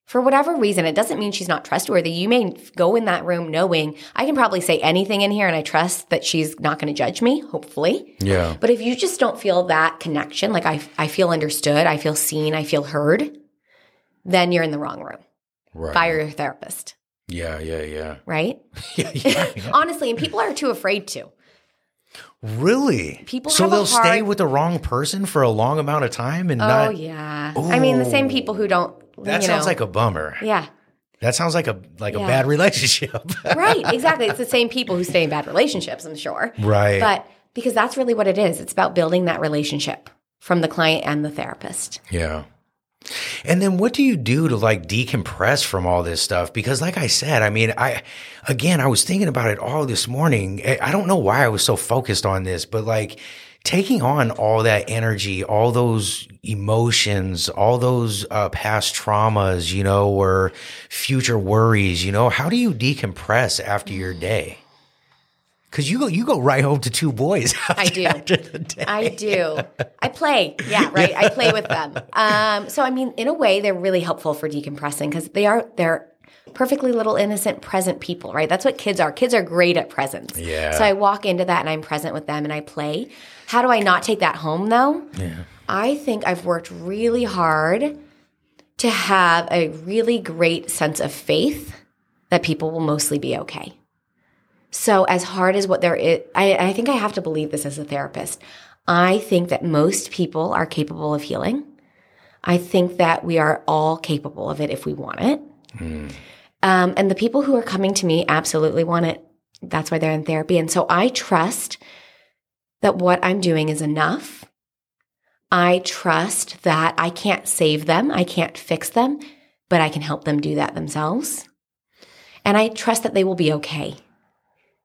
For whatever reason, it doesn't mean she's not trustworthy. You may go in that room knowing I can probably say anything in here and I trust that she's not going to judge me, hopefully. Yeah. But if you just don't feel that connection, like I I feel understood, I feel seen, I feel heard, then you're in the wrong room. Right. Fire your therapist. Yeah, yeah, yeah. Right? yeah, yeah, yeah. Honestly, and people are too afraid to. Really? People so have they'll a hard... stay with the wrong person for a long amount of time and oh, not. Oh, yeah. Ooh. I mean, the same people who don't. That you sounds know. like a bummer. Yeah. That sounds like a like yeah. a bad relationship. Right, exactly. It's the same people who stay in bad relationships, I'm sure. Right. But because that's really what it is. It's about building that relationship from the client and the therapist. Yeah. And then what do you do to like decompress from all this stuff? Because like I said, I mean, I again, I was thinking about it all this morning. I don't know why I was so focused on this, but like taking on all that energy, all those emotions, all those uh, past traumas, you know, or future worries, you know, how do you decompress after your day? Because you go, you go right home to two boys. After, I do. After the day. I do. I play. Yeah, right. I play with them. Um, so I mean, in a way, they're really helpful for decompressing because they are they're perfectly little innocent present people, right? That's what kids are. Kids are great at presents. Yeah. So I walk into that and I'm present with them and I play. How do I not take that home though? Yeah. I think I've worked really hard to have a really great sense of faith that people will mostly be okay. So as hard as what there is, I, I think I have to believe this as a therapist. I think that most people are capable of healing. I think that we are all capable of it if we want it. Mm. Um, and the people who are coming to me absolutely want it. That's why they're in therapy. And so I trust that what I'm doing is enough. I trust that I can't save them, I can't fix them, but I can help them do that themselves. And I trust that they will be okay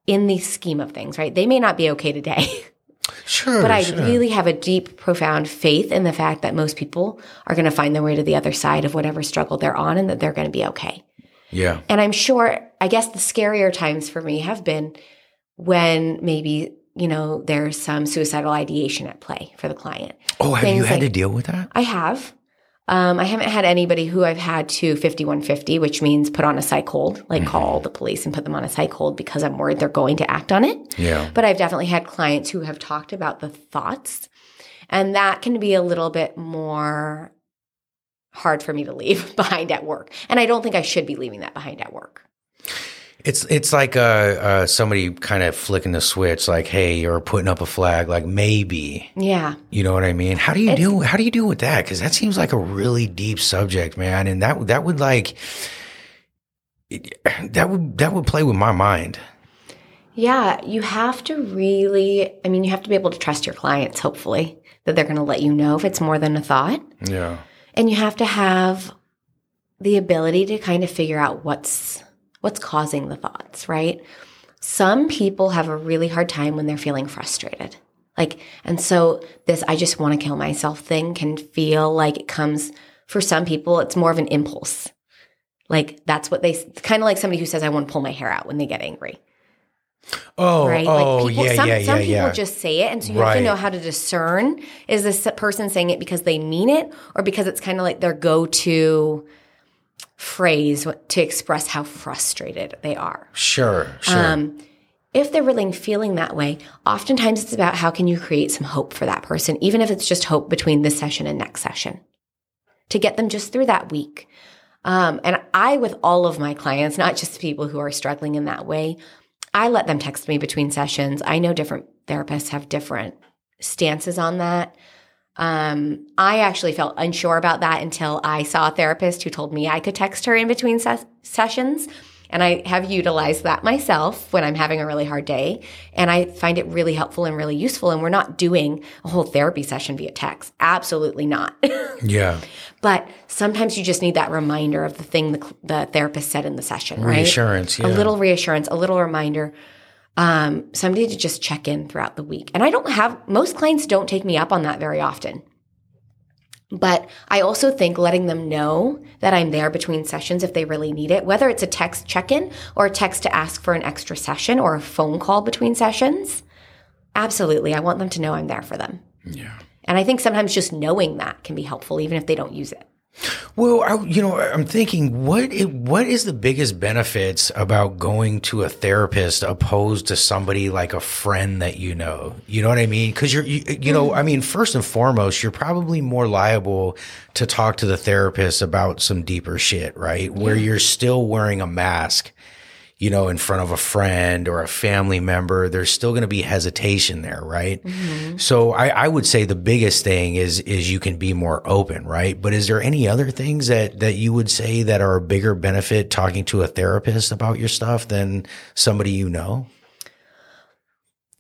in the scheme of things, right? They may not be okay today. Sure. But I sure. really have a deep, profound faith in the fact that most people are going to find their way to the other side of whatever struggle they're on and that they're going to be okay. Yeah. And I'm sure, I guess the scarier times for me have been when maybe, you know, there's some suicidal ideation at play for the client. Oh, have Things you had like, to deal with that? I have. Um, I haven't had anybody who I've had to fifty-one fifty, which means put on a psych hold, like mm-hmm. call the police and put them on a psych hold because I'm worried they're going to act on it. Yeah. But I've definitely had clients who have talked about the thoughts, and that can be a little bit more hard for me to leave behind at work. And I don't think I should be leaving that behind at work. It's it's like uh, uh, somebody kind of flicking the switch, like, hey, or putting up a flag, like maybe. Yeah. You know what I mean? How do you it's, do? How do you deal with that? Because that seems like a really deep subject, man. And that that would like that would that would play with my mind. Yeah, you have to really. I mean, you have to be able to trust your clients. Hopefully, that they're going to let you know if it's more than a thought. Yeah. And you have to have the ability to kind of figure out what's. What's causing the thoughts, right? Some people have a really hard time when they're feeling frustrated. Like, and so this I just want to kill myself thing can feel like it comes, for some people, it's more of an impulse. Like that's what they, kind of like somebody who says, I want to pull my hair out when they get angry. Oh, right? oh like people, yeah, some, yeah, yeah, Some people yeah. just say it. And so you right. have to know how to discern, is this person saying it because they mean it or because it's kind of like their go-to phrase to express how frustrated they are. Sure, sure. Um, if they're really feeling that way, oftentimes it's about how can you create some hope for that person, even if it's just hope between this session and next session, to get them just through that week. Um, and I, with all of my clients, not just people who are struggling in that way, I let them text me between sessions. I know different therapists have different stances on that. Um, I actually felt unsure about that until I saw a therapist who told me I could text her in between ses- sessions. And I have utilized that myself when I'm having a really hard day. And I find it really helpful and really useful. And we're not doing a whole therapy session via text. Absolutely not. Yeah. But sometimes you just need that reminder of the thing the, the therapist said in the session, right? Reassurance, yeah. A little reassurance, a little reminder. um, somebody to just check in throughout the week. And I don't have, most clients don't take me up on that very often. But I also think letting them know that I'm there between sessions if they really need it, whether it's a text check-in or a text to ask for an extra session or a phone call between sessions, absolutely. I want them to know I'm there for them. Yeah. And I think sometimes just knowing that can be helpful, even if they don't use it. Well, I, you know, I'm thinking, what it, what is the biggest benefits about going to a therapist opposed to somebody like a friend that you know? You know what I mean? Because you're, you, you know, I mean, first and foremost, you're probably more liable to talk to the therapist about some deeper shit, right? Where yeah. you're still wearing a mask, you know, in front of a friend or a family member, there's still going to be hesitation there, right? Mm-hmm. So I, I would say the biggest thing is is you can be more open, right? But is there any other things that that you would say that are a bigger benefit talking to a therapist about your stuff than somebody you know?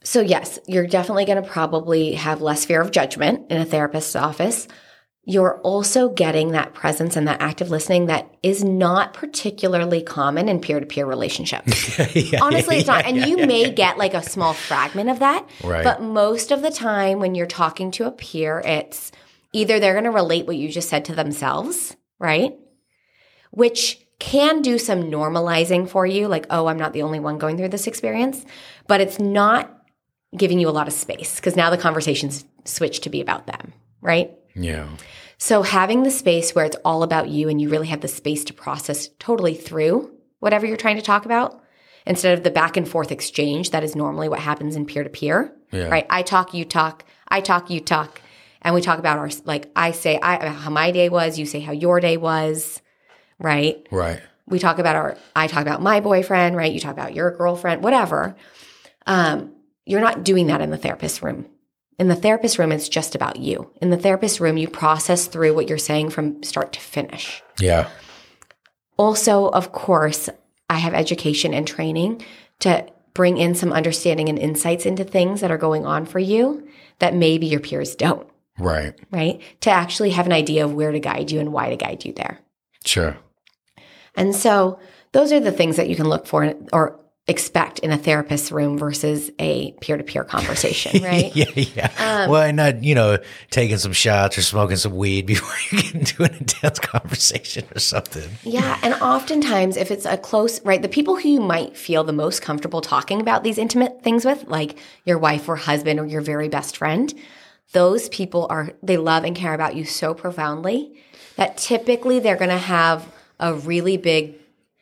So yes, you're definitely going to probably have less fear of judgment in a therapist's office. You're also getting that presence and that active listening that is not particularly common in peer-to-peer relationships. yeah, Honestly, yeah, it's not. Yeah, and yeah, you yeah, may yeah. get like a small fragment of that. Right. But most of the time when you're talking to a peer, it's either they're going to relate what you just said to themselves, right? Which can do some normalizing for you, like, oh, I'm not the only one going through this experience. But it's not giving you a lot of space because now the conversations switch to be about them, right? Yeah. So having the space where it's all about you and you really have the space to process totally through whatever you're trying to talk about instead of the back and forth exchange that is normally what happens in peer-to-peer, yeah. right? I talk, you talk, I talk, you talk. And we talk about our, like I say I, how my day was, you say how your day was, right? Right. We talk about our, I talk about my boyfriend, right? You talk about your girlfriend, whatever. Um, you're not doing that in the therapist room. In the therapist room, it's just about you. In the therapist room, you process through what you're saying from start to finish. Yeah. Also, of course, I have education and training to bring in some understanding and insights into things that are going on for you that maybe your peers don't. Right. Right? To actually have an idea of where to guide you and why to guide you there. Sure. And so those are the things that you can look for or expect in a therapist's room versus a peer-to-peer conversation, right? yeah, yeah. Um, well, and not, you know, taking some shots or smoking some weed before you get into an intense conversation or something. Yeah, and oftentimes if it's a close, right, the people who you might feel the most comfortable talking about these intimate things with, like your wife or husband or your very best friend, those people are, they love and care about you so profoundly that typically they're going to have a really big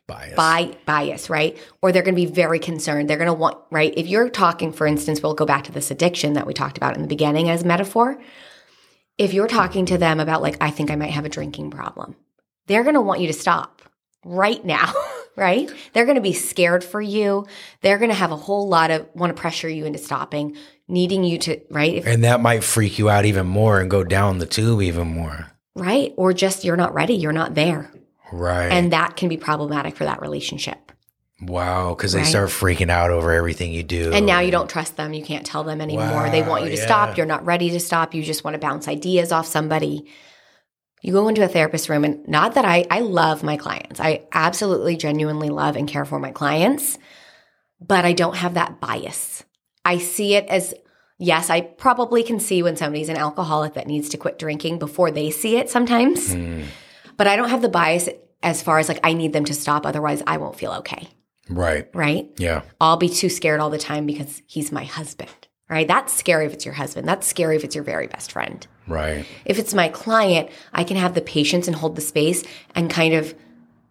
Bias. By, bias, right? Or they're going to be very concerned. They're going to want, right? If you're talking, for instance, we'll go back to this addiction that we talked about in the beginning as metaphor. If you're talking to them about like, I think I might have a drinking problem, they're going to want you to stop right now, right? They're going to be scared for you. They're going to have a whole lot of, want to pressure you into stopping, needing you to, right? If, and that might freak you out even more and go down the tube even more. Right. Or just you're not ready. You're not there. Right. And that can be problematic for that relationship. Wow. Because they right? start freaking out over everything you do. And now you don't trust them. You can't tell them anymore. Wow, they want you to yeah. stop. You're not ready to stop. You just want to bounce ideas off somebody. You go into a therapist room and not that I, I love my clients. I absolutely genuinely love and care for my clients, but I don't have that bias. I see it as, yes, I probably can see when somebody's an alcoholic that needs to quit drinking before they see it sometimes. Mm. But I don't have the bias as far as like I need them to stop, otherwise I won't feel okay. Right. Right? Yeah. I'll be too scared all the time because he's my husband, right? That's scary if it's your husband. That's scary if it's your very best friend. Right. If it's my client, I can have the patience and hold the space and kind of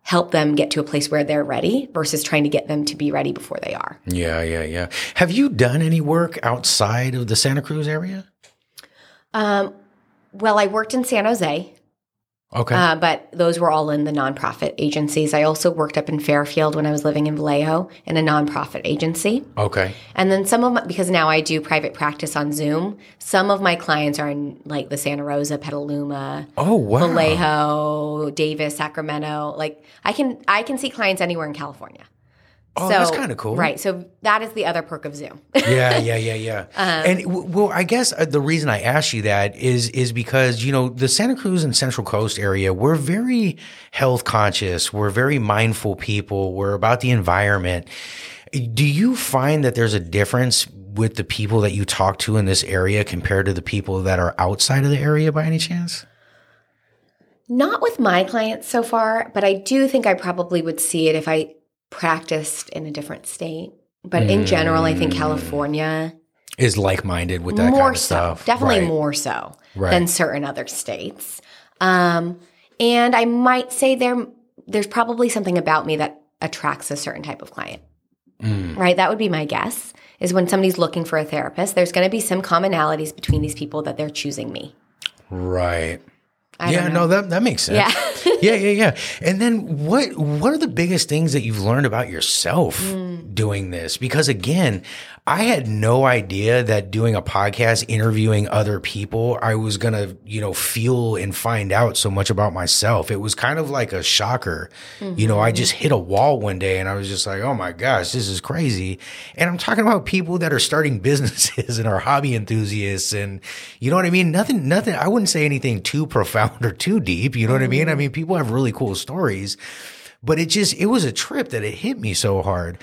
help them get to a place where they're ready versus trying to get them to be ready before they are. Yeah, yeah, yeah. Have you done any work outside of the Santa Cruz area? Um, well, I worked in San Jose. Okay. Uh, but those were all in the nonprofit agencies. I also worked up in Fairfield when I was living in Vallejo in a nonprofit agency. Okay. And then some of my, because now I do private practice on Zoom, some of my clients are in like the Santa Rosa, Petaluma, oh, wow. Vallejo, Davis, Sacramento. Like I can, I can see clients anywhere in California. Oh, so, that's kind of cool. Right. So that is the other perk of Zoom. yeah, yeah, yeah, yeah. Um, and, w- well, I guess the reason I asked you that is is because, you know, the Santa Cruz and Central Coast area, we're very health conscious. We're very mindful people. We're about the environment. Do you find that there's a difference with the people that you talk to in this area compared to the people that are outside of the area by any chance? Not with my clients so far, but I do think I probably would see it if I practiced in a different state. But mm. in general, I think California is like-minded with that more kind of so, stuff. Definitely right. more so right. than certain other states. Um, and I might say there, there's probably something about me that attracts a certain type of client. Mm. Right? That would be my guess, is when somebody's looking for a therapist, there's going to be some commonalities between these people that they're choosing me. Right. I yeah, no, that that makes sense. Yeah. yeah, yeah, yeah. And then what what are the biggest things that you've learned about yourself mm. doing this? Because again, I had no idea that doing a podcast, interviewing other people, I was going to, you know, feel and find out so much about myself. It was kind of like a shocker. Mm-hmm. You know, I just hit a wall one day and I was just like, oh my gosh, this is crazy. And I'm talking about people that are starting businesses and are hobby enthusiasts and you know what I mean? Nothing, nothing. I wouldn't say anything too profound or too deep, you know what I mean? I mean, people have really cool stories, but it just, it was a trip that it hit me so hard.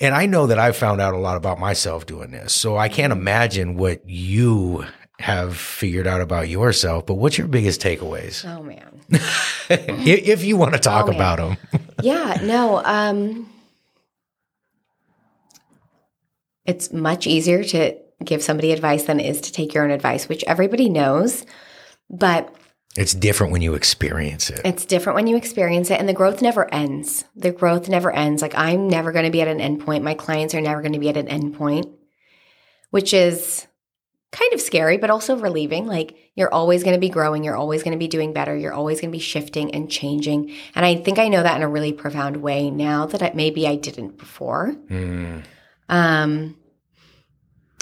And I know that I found out a lot about myself doing this. So I can't imagine what you have figured out about yourself, but what's your biggest takeaways? Oh man. If you want to talk oh, about them. yeah, no. Um, it's much easier to give somebody advice than it is to take your own advice, which everybody knows, but it's different when you experience it. It's different when you experience it. And the growth never ends. The growth never ends. Like I'm never going to be at an end point. My clients are never going to be at an end point, which is kind of scary, but also relieving. Like you're always going to be growing. You're always going to be doing better. You're always going to be shifting and changing. And I think I know that in a really profound way now that I, maybe I didn't before. Mm. Um,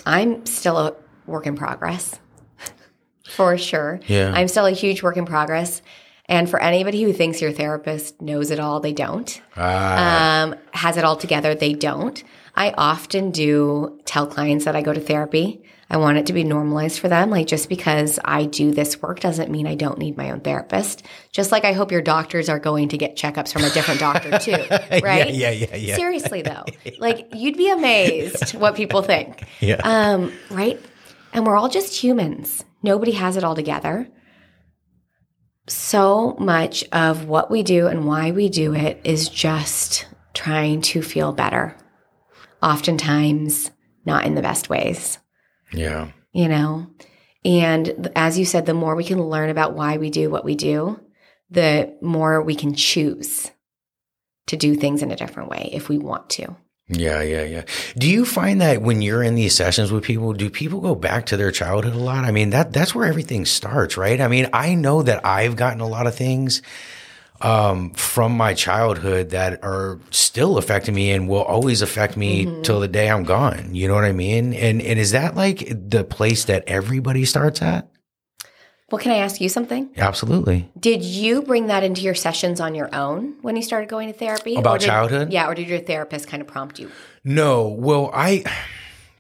I'm still a work in progress. For sure. Yeah. I'm still a huge work in progress. And for anybody who thinks your therapist knows it all, they don't. Ah. Um, has it all together, they don't. I often do tell clients that I go to therapy. I want it to be normalized for them. Like just because I do this work doesn't mean I don't need my own therapist. Just like I hope your doctors are going to get checkups from a different doctor too, right? Yeah, yeah, yeah, yeah. Seriously though. yeah. Like you'd be amazed what people think. Yeah. Um, right? And we're all just humans. Nobody has it all together. So much of what we do and why we do it is just trying to feel better. Oftentimes, not in the best ways. Yeah. You know? And as you said, the more we can learn about why we do what we do, the more we can choose to do things in a different way if we want to. Yeah, yeah, yeah. Do you find that when you're in these sessions with people, do people go back to their childhood a lot? I mean, that that's where everything starts, right? I mean, I know that I've gotten a lot of things um, from my childhood that are still affecting me and will always affect me mm-hmm. till the day I'm gone. You know what I mean? And and is that like the place that everybody starts at? Well, can I ask you something? Absolutely. Did you bring that into your sessions on your own when you started going to therapy? About did, childhood? Yeah, or did your therapist kind of prompt you? No. Well, I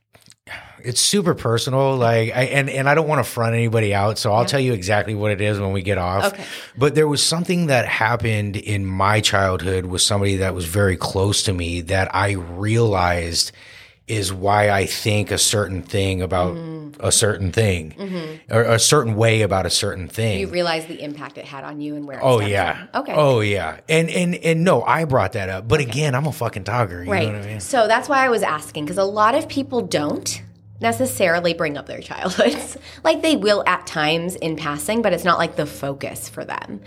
– it's super personal. Like, I, and, and I don't want to front anybody out, so I'll yeah. tell you exactly what it is when we get off. Okay. But there was something that happened in my childhood with somebody that was very close to me that I realized – is why I think a certain thing about mm. a certain thing mm-hmm. or a certain way about a certain thing. You realize the impact it had on you and where it oh, yeah. from. Okay. Oh, yeah. And and and no, I brought that up. But okay. again, I'm a fucking talker. You right. know what I mean? So that's why I was asking, because a lot of people don't necessarily bring up their childhoods. Like they will at times in passing, but it's not like the focus for them.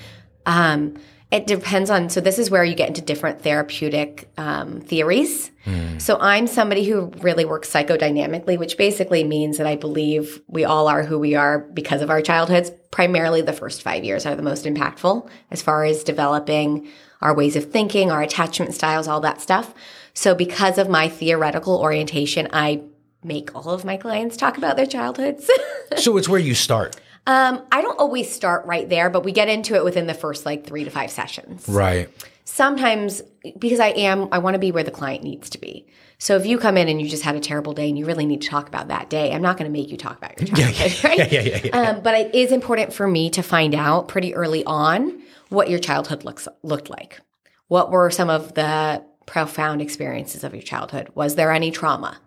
Um It depends on – so this is where you get into different therapeutic um, theories. Mm. So I'm somebody who really works psychodynamically, which basically means that I believe we all are who we are because of our childhoods. Primarily the first five years are the most impactful as far as developing our ways of thinking, our attachment styles, all that stuff. So because of my theoretical orientation, I make all of my clients talk about their childhoods. So it's where you start. Um, I don't always start right there, but we get into it within the first like three to five sessions. Right. Sometimes because I am, I want to be where the client needs to be. So if you come in and you just had a terrible day and you really need to talk about that day, I'm not going to make you talk about your childhood, right? yeah, yeah, yeah, yeah, yeah. Um, but it is important for me to find out pretty early on what your childhood looks looked like. What were some of the profound experiences of your childhood? Was there any trauma?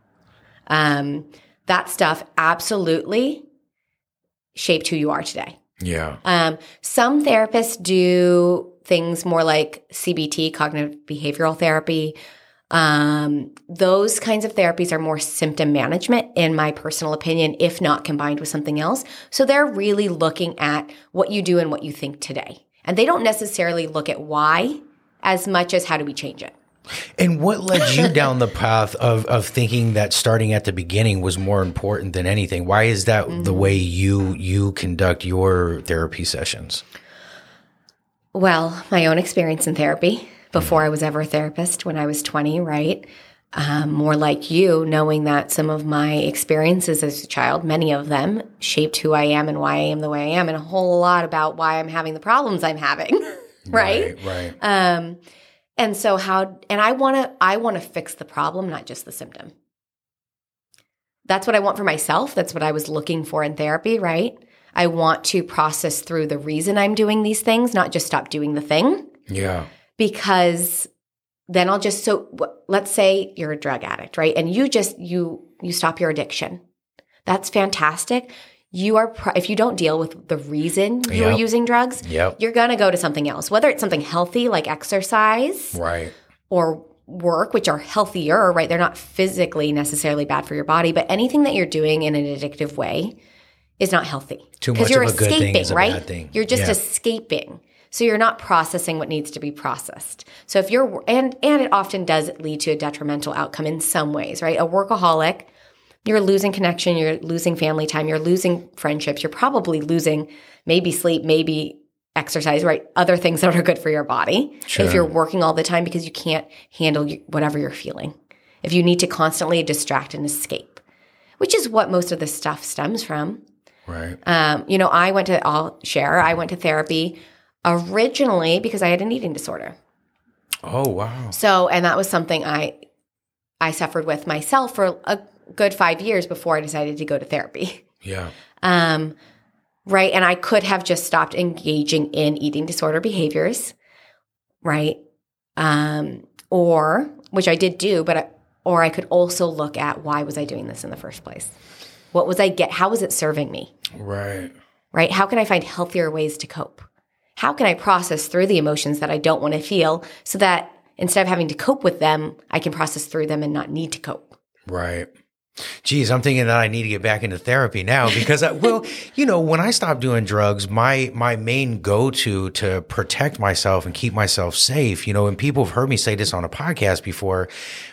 Um, that stuff absolutely shaped who you are today. Yeah. Um, some therapists do things more like C B T, cognitive behavioral therapy. Um, those kinds of therapies are more symptom management, in my personal opinion, if not combined with something else. So they're really looking at what you do and what you think today. And they don't necessarily look at why as much as how do we change it. And what led you down the path of, of thinking that starting at the beginning was more important than anything? Why is that mm-hmm. the way you you conduct your therapy sessions? Well, my own experience in therapy before I was ever a therapist when I was twenty, right? Um, more like you, knowing that some of my experiences as a child, many of them, shaped who I am and why I am the way I am, and a whole lot about why I'm having the problems I'm having, right? Right, right. Um, And so how – and I want to I want to fix the problem, not just the symptom. That's what I want for myself. That's what I was looking for in therapy, right? I want to process through the reason I'm doing these things, not just stop doing the thing. Yeah. Because then I'll just – so let's say you're a drug addict, right? And you just – you you stop your addiction. That's fantastic. You are – if you don't deal with the reason you're yep. using drugs, yep. you're going to go to something else, whether it's something healthy like exercise right. or work, which are healthier, right? They're not physically necessarily bad for your body, but anything that you're doing in an addictive way is not healthy. Too much of a good thing is a bad thing. You're just yeah. escaping. So you're not processing what needs to be processed. So if you're – and and it often does lead to a detrimental outcome in some ways, right? A workaholic – you're losing connection, you're losing family time, you're losing friendships, you're probably losing maybe sleep, maybe exercise, right? Other things that are good for your body. Sure. If you're working all the time because you can't handle whatever you're feeling. If you need to constantly distract and escape, which is what most of this stuff stems from. Right. Um, you know, I went to, I'll share, I went to therapy originally because I had an eating disorder. Oh, wow. So, and that was something I I suffered with myself for a good five years before I decided to go to therapy. Yeah. Um, right. And I could have just stopped engaging in eating disorder behaviors, right? Um, or, which I did do, but, I, or I could also look at why was I doing this in the first place? What was I get? How was it serving me? Right. Right. How can I find healthier ways to cope? How can I process through the emotions that I don't want to feel so that instead of having to cope with them, I can process through them and not need to cope? Right. Geez, I'm thinking that I need to get back into therapy now because, I, well, you know, when I stopped doing drugs, my my main go-to to protect myself and keep myself safe, you know, and people have heard me say this on a podcast before,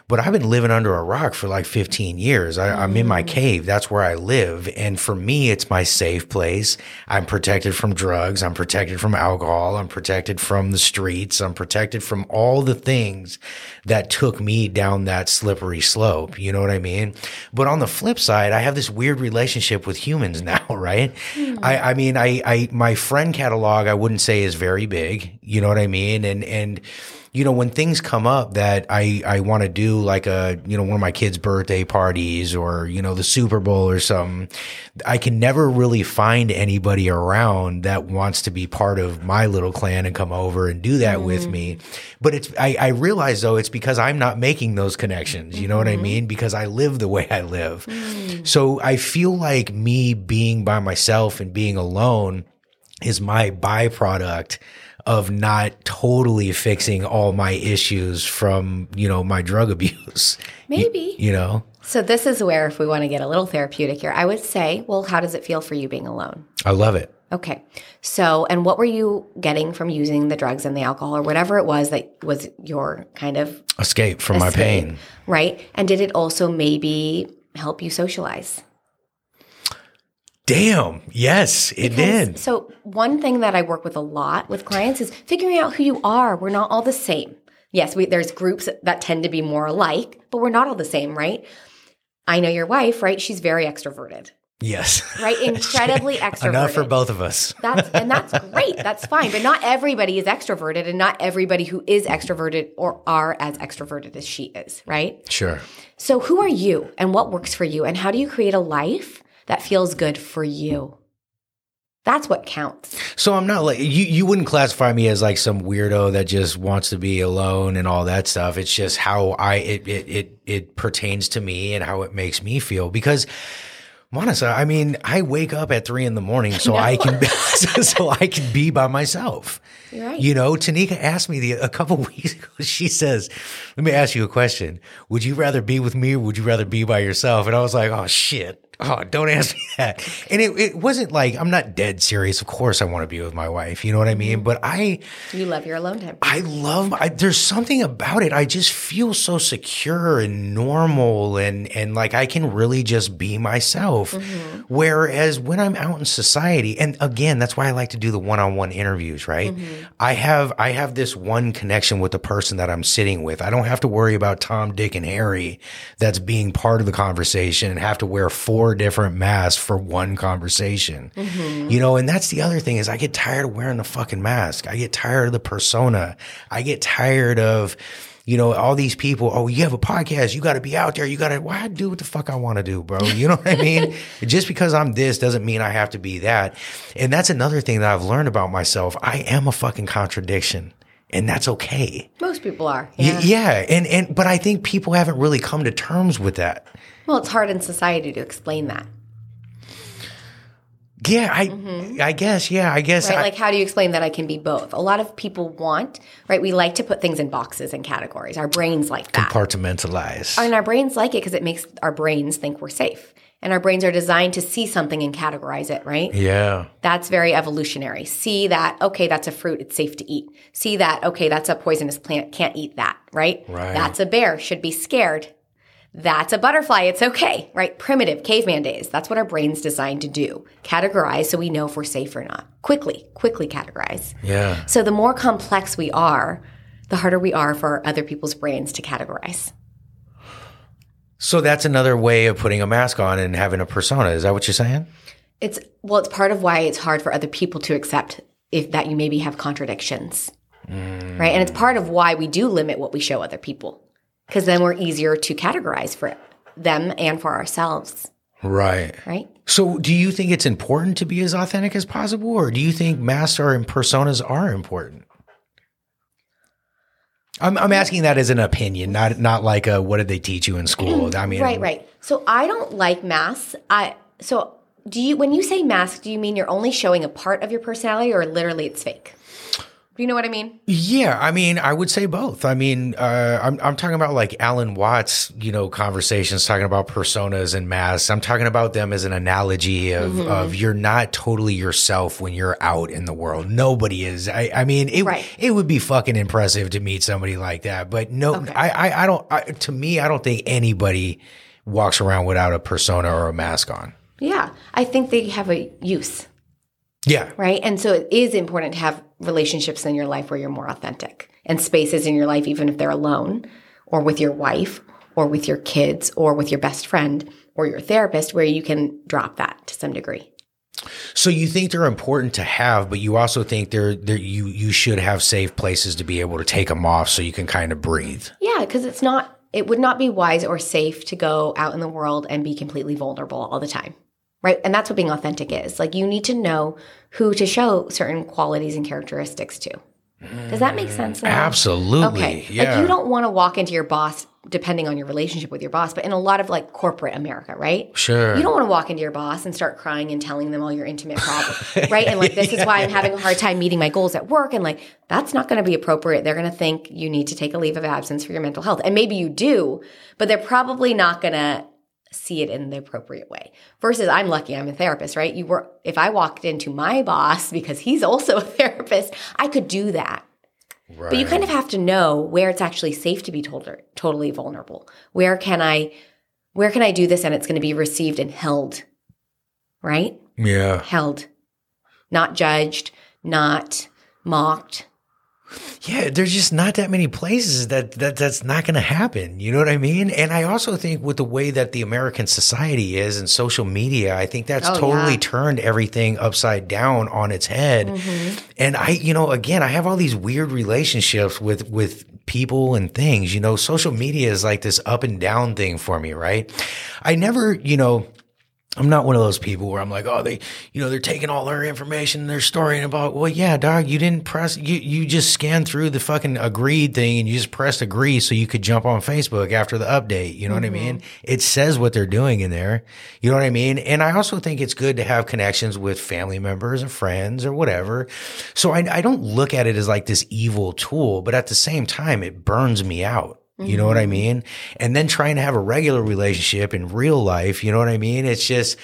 but I've been living under a rock for like fifteen years. I, I'm in my cave. That's where I live. And for me, it's my safe place. I'm protected from drugs. I'm protected from alcohol. I'm protected from the streets. I'm protected from all the things that took me down that slippery slope. You know what I mean? But on the flip side, I have this weird relationship with humans now, right? Mm. I, I mean, I, I, my friend catalog, I wouldn't say is very big. You know what I mean? And, and, you know, when things come up that I, I want to do, like a, you know, one of my kids' birthday parties or, you know, the Super Bowl or something, I can never really find anybody around that wants to be part of my little clan and come over and do that mm-hmm. with me. But it's, I, I realize though, it's because I'm not making those connections. You know mm-hmm. what I mean? Because I live the way I live. Mm. So I feel like me being by myself and being alone is my byproduct of not totally fixing all my issues from, you know, my drug abuse. Maybe. You, you know? So this is where, if we want to get a little therapeutic here, I would say, well, how does it feel for you being alone? I love it. Okay. So, and what were you getting from using the drugs and the alcohol or whatever it was that was your kind of... Escape from escape, my pain. Right? And did it also maybe help you socialize? Damn. Yes, it because, did. So one thing that I work with a lot with clients is figuring out who you are. We're not all the same. Yes, we, there's groups that tend to be more alike, but we're not all the same, right? I know your wife, right? She's very extroverted. Yes. Right? Incredibly extroverted. Enough for both of us. That's, and that's great. That's fine. But not everybody is extroverted, and not everybody who is extroverted or are as extroverted as she is, right? Sure. So who are you and what works for you and how do you create a life that feels good for you? That's what counts. So I'm not like, you, you wouldn't classify me as like some weirdo that just wants to be alone and all that stuff. It's just how I, it, it, it, it pertains to me and how it makes me feel. Because Monica, I mean, I wake up at three in the morning so I, I can, so I can be by myself. You're right. You know, Tanika asked me the, a couple weeks ago, she says, let me ask you a question. Would you rather be with me or would you rather be by yourself? And I was like, oh shit. Oh, don't ask me that. And it, it wasn't like, I'm not dead serious. Of course I want to be with my wife. You know what I mean? But I... You love your alone time. I love... I, there's something about it. I just feel so secure and normal and, and like I can really just be myself. Mm-hmm. Whereas when I'm out in society, and again, that's why I like to do the one-on-one interviews, right? Mm-hmm. I have I have this one connection with the person that I'm sitting with. I don't have to worry about Tom, Dick, and Harry that's being part of the conversation and have to wear four different masks for one conversation. Mm-hmm. You know, and that's the other thing is I get tired of wearing the fucking mask. I get tired of the persona. I get tired of, you know, all these people, oh, you have a podcast, you got to be out there, you got to, why well, do what the fuck I want to do, bro? You know what I mean? Just because I'm this doesn't mean I have to be that. And that's another thing that I've learned about myself. I am a fucking contradiction. And that's okay. Most people are. Yeah. Y- yeah. And, and, but I think people haven't really come to terms with that. Well, it's hard in society to explain that. Yeah, I mm-hmm. I guess, yeah, I guess. Right? I, like, how do you explain that I can be both? A lot of people want, right, we like to put things in boxes and categories. Our brains like that. Compartmentalize. And our brains like it because it makes our brains think we're safe. And our brains are designed to see something and categorize it, right? Yeah. That's very evolutionary. See that, okay, that's a fruit, it's safe to eat. See that, okay, that's a poisonous plant, can't eat that, right? Right. That's a bear, should be scared. That's a butterfly, it's okay, right? Primitive, caveman days. That's what our brain's designed to do. Categorize so we know if we're safe or not. Quickly, quickly categorize. Yeah. So the more complex we are, the harder we are for other people's brains to categorize. So that's another way of putting a mask on and having a persona. Is that what you're saying? It's well, it's part of why it's hard for other people to accept if that you maybe have contradictions, mm. right? And it's part of why we do limit what we show other people because then we're easier to categorize for them and for ourselves. Right. Right. So do you think it's important to be as authentic as possible, or do you think masks and personas are important? I'm, I'm asking that as an opinion, not not like a, what did they teach you in school? I mean, right, right. So I don't like masks. I so do you. When you say mask, do you mean you're only showing a part of your personality, or literally it's fake? Do you know what I mean? Yeah, I mean, I would say both. I mean, uh, I'm I'm talking about like Alan Watts, you know, conversations talking about personas and masks. I'm talking about them as an analogy of mm-hmm. of you're not totally yourself when you're out in the world. Nobody is. I, I mean, it right. it would be fucking impressive to meet somebody like that. But no, okay. I, I I don't. I, to me, I don't think anybody walks around without a persona or a mask on. Yeah, I think they have a use. Yeah. Right. And so it is important to have relationships in your life where you're more authentic, and spaces in your life, even if they're alone or with your wife or with your kids or with your best friend or your therapist, where you can drop that to some degree. So you think they're important to have, but you also think they're, they're you, you should have safe places to be able to take them off so you can kind of breathe. Yeah. Because it's not, it would not be wise or safe to go out in the world and be completely vulnerable all the time. Right. And that's what being authentic is. Like, you need to know who to show certain qualities and characteristics to. Does that make sense? Now? Absolutely. Okay. Yeah. Like, you don't want to walk into your boss, depending on your relationship with your boss, but in a lot of like corporate America, right? Sure. You don't want to walk into your boss and start crying and telling them all your intimate problems, right? And like, this yeah. is why I'm having a hard time meeting my goals at work. And like, that's not going to be appropriate. They're going to think you need to take a leave of absence for your mental health. And maybe you do, but they're probably not going to see it in the appropriate way. Versus, I'm lucky I'm a therapist, right? You were, if I walked into my boss because he's also a therapist, I could do that. Right. But you kind of have to know where it's actually safe to be told, totally vulnerable. Where can I, where can I do this and it's going to be received and held, right? Yeah. Held. Not judged, not mocked. Yeah, there's just not that many places that, that that's not going to happen. You know what I mean? And I also think with the way that the American society is and social media, I think that's oh, totally yeah. turned everything upside down on its head. Mm-hmm. And I, you know, again, I have all these weird relationships with, with people and things. You know, social media is like this up and down thing for me, right? I never, you know, I'm not one of those people where I'm like, oh, they, you know, they're taking all their information, their story, and about, well, yeah, dog, you didn't press, you, you just scanned through the fucking agreed thing and you just pressed agree so you could jump on Facebook after the update. You know mm-hmm. what I mean? It says what they're doing in there. You know what I mean? And I also think it's good to have connections with family members and friends or whatever. So I, I don't look at it as like this evil tool, but at the same time, it burns me out. You know what I mean? And then trying to have a regular relationship in real life, you know what I mean? It's just,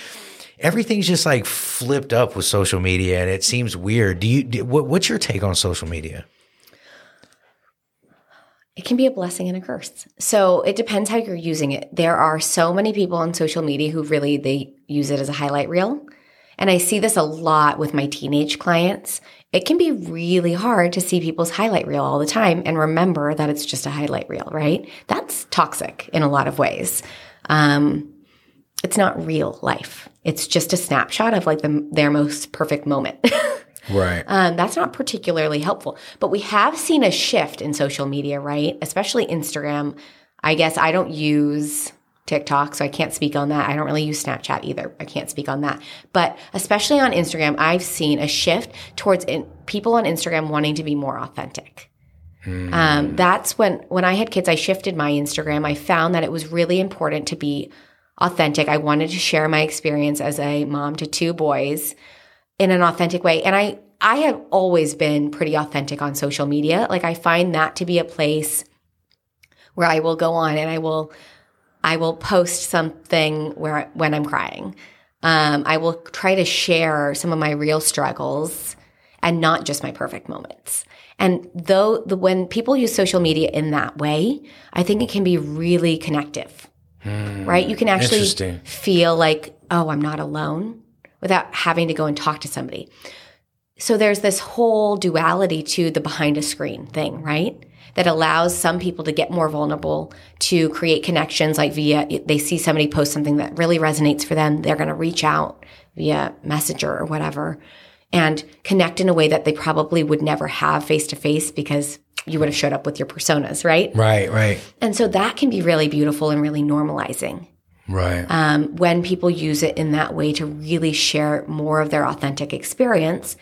everything's just like flipped up with social media and it seems weird. Do you, do, what, what's your take on social media? It can be a blessing and a curse. So it depends how you're using it. There are so many people on social media who really, they use it as a highlight reel. And I see this a lot with my teenage clients. It can be really hard to see people's highlight reel all the time and remember that it's just a highlight reel, right? That's toxic in a lot of ways. Um, it's not real life. It's just a snapshot of like the, their most perfect moment. Right. Um, that's not particularly helpful. But we have seen a shift in social media, right? Especially Instagram. I guess I don't use TikTok, so I can't speak on that. I don't really use Snapchat either. I can't speak on that. But especially on Instagram, I've seen a shift towards in, people on Instagram wanting to be more authentic. Mm. Um, that's when, when I had kids, I shifted my Instagram. I found that it was really important to be authentic. I wanted to share my experience as a mom to two boys in an authentic way. And I, I have always been pretty authentic on social media. Like I find that to be a place where I will go on and I will – I will post something where when I'm crying. Um, I will try to share some of my real struggles and not just my perfect moments. And though the, when people use social media in that way, I think it can be really connective, hmm. right? You can actually feel like, oh, I'm not alone without having to go and talk to somebody. So there's this whole duality to the behind a screen thing, right? That allows some people to get more vulnerable, to create connections like via, they see somebody post something that really resonates for them, they're going to reach out via Messenger or whatever and connect in a way that they probably would never have face-to-face because you would have showed up with your personas, right? Right, right. And so that can be really beautiful and really normalizing. Right. Um, when people use it in that way to really share more of their authentic experience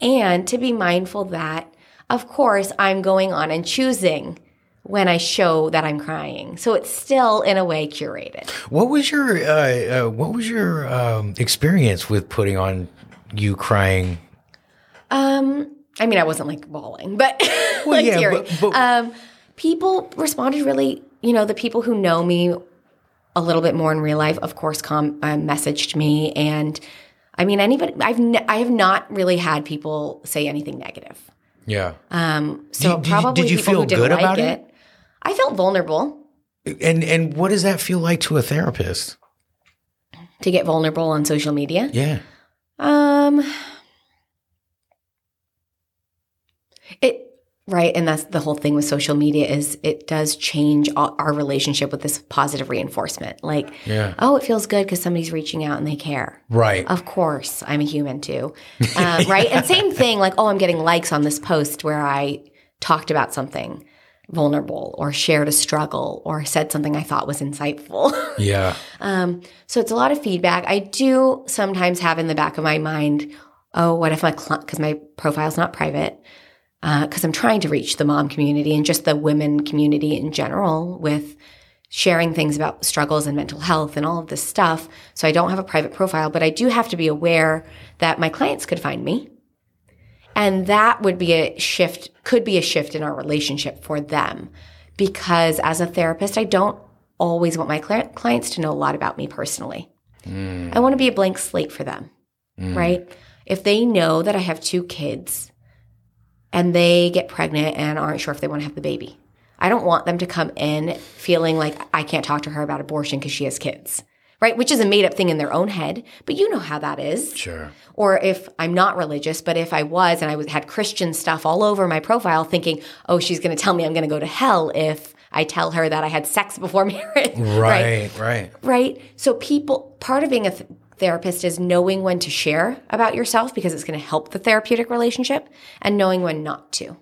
and to be mindful that of course, I'm going on and choosing when I show that I'm crying. So it's still, in a way, curated. What was your uh, uh, What was your um, experience with putting on you crying? Um, I mean, I wasn't like bawling, but well, like yeah, tearing. But, but, um, people responded really. You know, the people who know me a little bit more in real life, of course, com- uh, messaged me, and I mean, anybody. I've ne- I have not really had people say anything negative. Yeah. Um, so did, probably did you, did you feel good like about it? it? I felt vulnerable. And and what does that feel like to a therapist? To get vulnerable on social media? Yeah. Um. It right, and that's the whole thing with social media is it does change all, our relationship with this positive reinforcement. Like, yeah. oh, it feels good because somebody's reaching out and they care. Right. Of course, I'm a human too. Um, yeah. Right? And same thing, like, oh, I'm getting likes on this post where I talked about something vulnerable or shared a struggle or said something I thought was insightful. yeah. Um. So it's a lot of feedback. I do sometimes have in the back of my mind, oh, what if my cl- – because my profile's not private – because uh, I'm trying to reach the mom community and just the women community in general with sharing things about struggles and mental health and all of this stuff. So I don't have a private profile, but I do have to be aware that my clients could find me. And that would be a shift, could be a shift in our relationship for them. Because as a therapist, I don't always want my cl- clients to know a lot about me personally. Mm. I want to be a blank slate for them, mm. right? If they know that I have two kids and they get pregnant and aren't sure if they want to have the baby, I don't want them to come in feeling like I can't talk to her about abortion because she has kids, right? Which is a made-up thing in their own head, but you know how that is. Sure. Or if I'm not religious, but if I was and I had Christian stuff all over my profile thinking, oh, she's going to tell me I'm going to go to hell if I tell her that I had sex before marriage. Right, right. Right. Right? So people – part of being a th- – therapist is knowing when to share about yourself because it's going to help the therapeutic relationship and knowing when not to,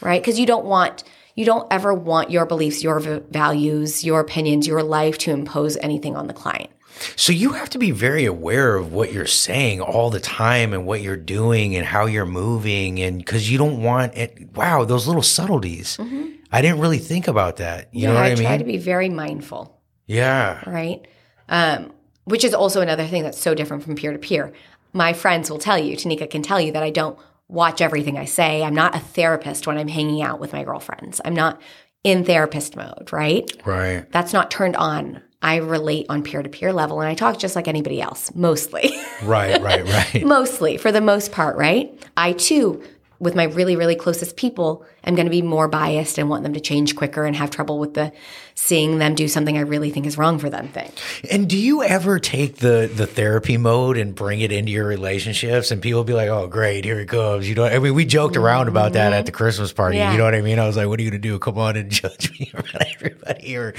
right? Because you don't want, you don't ever want your beliefs, your v- values, your opinions, your life to impose anything on the client. So you have to be very aware of what you're saying all the time and what you're doing and how you're moving, and because you don't want it. Wow, those little subtleties. Mm-hmm. I didn't really think about that. You yeah, know what I, I mean? I try to be very mindful. Yeah. Right? Um, which is also another thing that's so different from peer to peer. My friends will tell you, Tanika can tell you, that I don't watch everything I say. I'm not a therapist when I'm hanging out with my girlfriends. I'm not in therapist mode, right? Right. That's not turned on. I relate on peer-to-peer level, and I talk just like anybody else, mostly. Right, right, right. Mostly, for the most part, right? I, too, with my really, really closest people, I'm going to be more biased and want them to change quicker and have trouble with the seeing them do something I really think is wrong for them thing. And do you ever take the the therapy mode and bring it into your relationships, and people be like, oh, great, here it comes. You know, I mean, we joked around about that at the Christmas party. Yeah. You know what I mean? I was like, what are you going to do? Come on and judge me about everybody or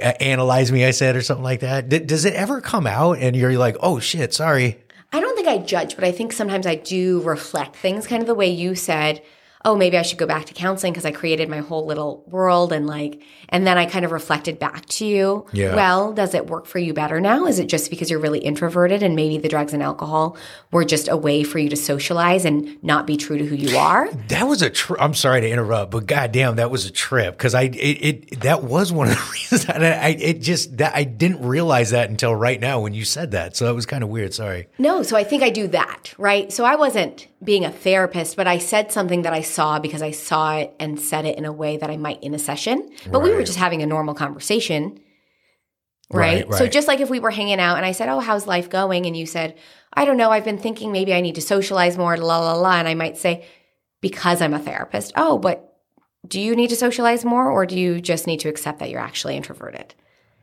uh, analyze me, I said, or something like that. D- does it ever come out and you're like, oh, shit, sorry. I don't think I judge, but I think sometimes I do reflect things, kind of the way you said, oh, maybe I should go back to counseling because I created my whole little world, and like, and then I kind of reflected back to you. Yeah. Well, does it work for you better now? Is it just because you're really introverted and maybe the drugs and alcohol were just a way for you to socialize and not be true to who you are? That was a trip. I'm sorry to interrupt, but goddamn, that was a trip because I, it, it, that was one of the reasons that I, it just, that I didn't realize that until right now when you said that. So that was kind of weird. Sorry. No. So I think I do that, right? So I wasn't being a therapist, but I said something that I saw because I saw it and said it in a way that I might in a session. But right. We were just having a normal conversation, right? Right, right? So just like if we were hanging out and I said, oh, how's life going? And you said, I don't know, I've been thinking maybe I need to socialize more, la, la, la. And I might say, because I'm a therapist, oh, but do you need to socialize more, or do you just need to accept that you're actually introverted?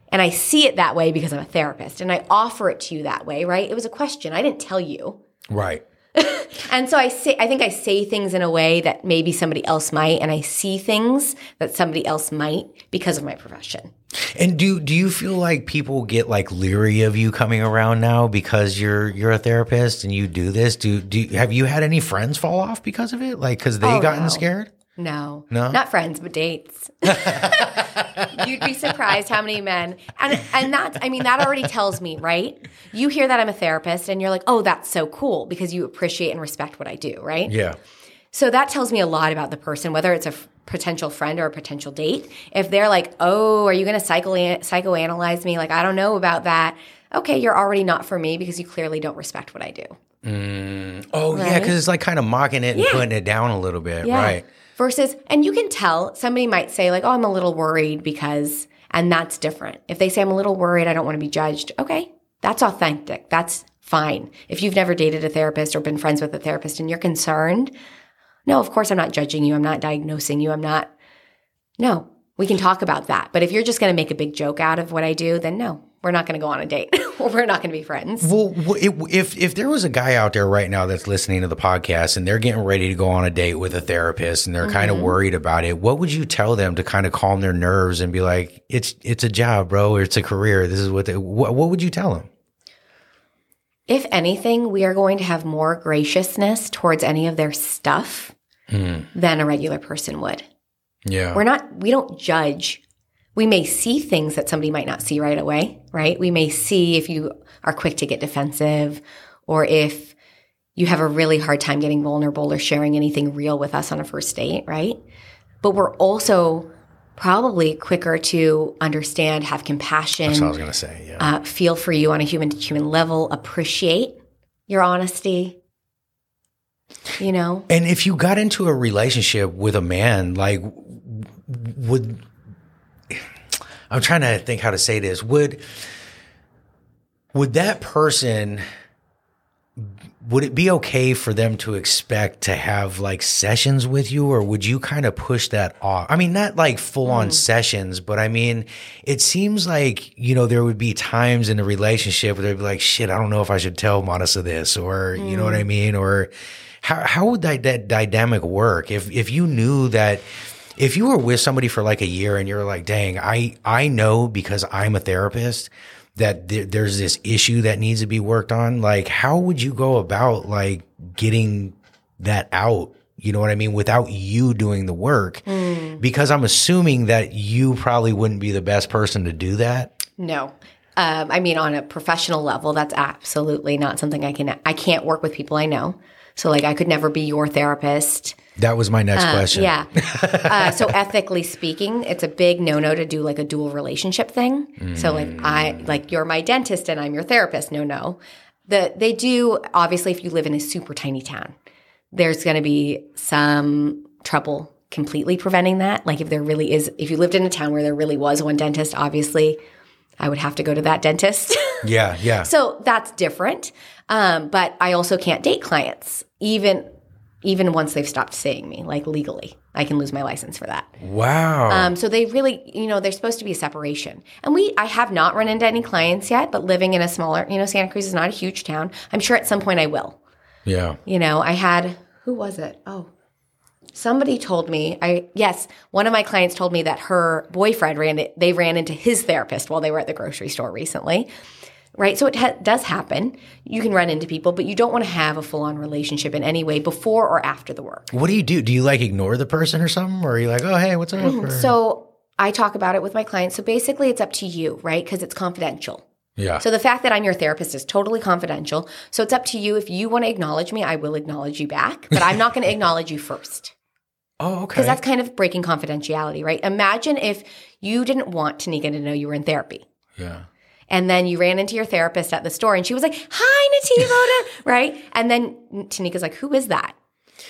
And I see it that way because I'm a therapist, and I offer it to you that way, right? It was a question. I didn't tell you. Right. And so I say, I think I say things in a way that maybe somebody else might, and I see things that somebody else might because of my profession. And do do you feel like people get like leery of you coming around now because you're you're a therapist and you do this? Do do have you had any friends fall off because of it? Like, because they oh, gotten no. scared? No, no, not friends, but dates. You'd be surprised how many men, and and that's, I mean, that already tells me, right? You hear that I'm a therapist and you're like, oh, that's so cool, because you appreciate and respect what I do, right? Yeah. So that tells me a lot about the person, whether it's a f- potential friend or a potential date. If they're like, oh, are you going to psycho- psychoanalyze me? Like, I don't know about that. Okay, you're already not for me because you clearly don't respect what I do. Mm. Oh, right? Yeah, because it's like kind of mocking it and yeah. putting it down a little bit, yeah. right? Versus, and you can tell, somebody might say like, oh, I'm a little worried because, and that's different. If they say I'm a little worried, I don't want to be judged, okay, that's authentic. That's fine. If you've never dated a therapist or been friends with a therapist and you're concerned, no, of course I'm not judging you. I'm not diagnosing you. I'm not, no, we can talk about that. But if you're just going to make a big joke out of what I do, then no. We're not going to go on a date, or we're not going to be friends. Well, if if there was a guy out there right now that's listening to the podcast and they're getting ready to go on a date with a therapist and they're mm-hmm. kind of worried about it, what would you tell them to kind of calm their nerves and be like, it's it's a job, bro, or it's a career. This is what they, what, what would you tell them? If anything, we are going to have more graciousness towards any of their stuff mm. than a regular person would. Yeah. We're not, we don't judge. We may see things that somebody might not see right away, right? We may see if you are quick to get defensive, or if you have a really hard time getting vulnerable or sharing anything real with us on a first date, right? But we're also probably quicker to understand, have compassion. That's what I was going to say, yeah. Uh, feel for you on a human-to-human level, appreciate your honesty. You know? And if you got into a relationship with a man, like, would... I'm trying to think how to say this. Would would that person, would it be okay for them to expect to have like sessions with you, or would you kind of push that off? I mean, not like full on mm. sessions, but I mean, it seems like, you know, there would be times in the relationship where they'd be like, shit, I don't know if I should tell Monica this, or mm. you know what I mean? Or how how would that, that dynamic work if if you knew that if you were with somebody for like a year and you're like, dang, I, I know because I'm a therapist that th- there's this issue that needs to be worked on. Like, how would you go about like getting that out? You know what I mean? Without you doing the work, mm. because I'm assuming that you probably wouldn't be the best person to do that. No, Um, I mean, on a professional level, that's absolutely not something I can, I can't work with people I know. So like, I could never be your therapist. That was my next uh, question. Yeah. uh, so ethically speaking, it's a big no-no to do like a dual relationship thing. Mm. So like I, like you're my dentist and I'm your therapist. No, no. The, they do, obviously, if you live in a super tiny town, there's going to be some trouble completely preventing that. Like if there really is, if you lived in a town where there really was one dentist, obviously I would have to go to that dentist. Yeah, yeah. So that's different. Um, but I also can't date clients, even even once they've stopped seeing me, like legally. I can lose my license for that. Wow. Um, so they really, you know, there's supposed to be a separation. And we, I have not run into any clients yet, but living in a smaller, you know, Santa Cruz is not a huge town. I'm sure at some point I will. Yeah. You know, I had, who was it? Oh. Somebody told me, I yes, one of my clients told me that her boyfriend ran it, they ran into his therapist while they were at the grocery store recently, right? So it ha- does happen. You can run into people, but you don't want to have a full-on relationship in any way before or after the work. What do you do? Do you like ignore the person or something? Or are you like, oh, hey, what's up? Mm-hmm. So I talk about it with my clients. So basically it's up to you, right? Because it's confidential. Yeah. So the fact that I'm your therapist is totally confidential. So it's up to you. If you want to acknowledge me, I will acknowledge you back, but I'm not going to acknowledge you first. Oh, okay. Because that's kind of breaking confidentiality, right? Imagine if you didn't want Tanika to know you were in therapy. Yeah. And then you ran into your therapist at the store and she was like, hi, Nativoda, right? And then Tanika's like, who is that?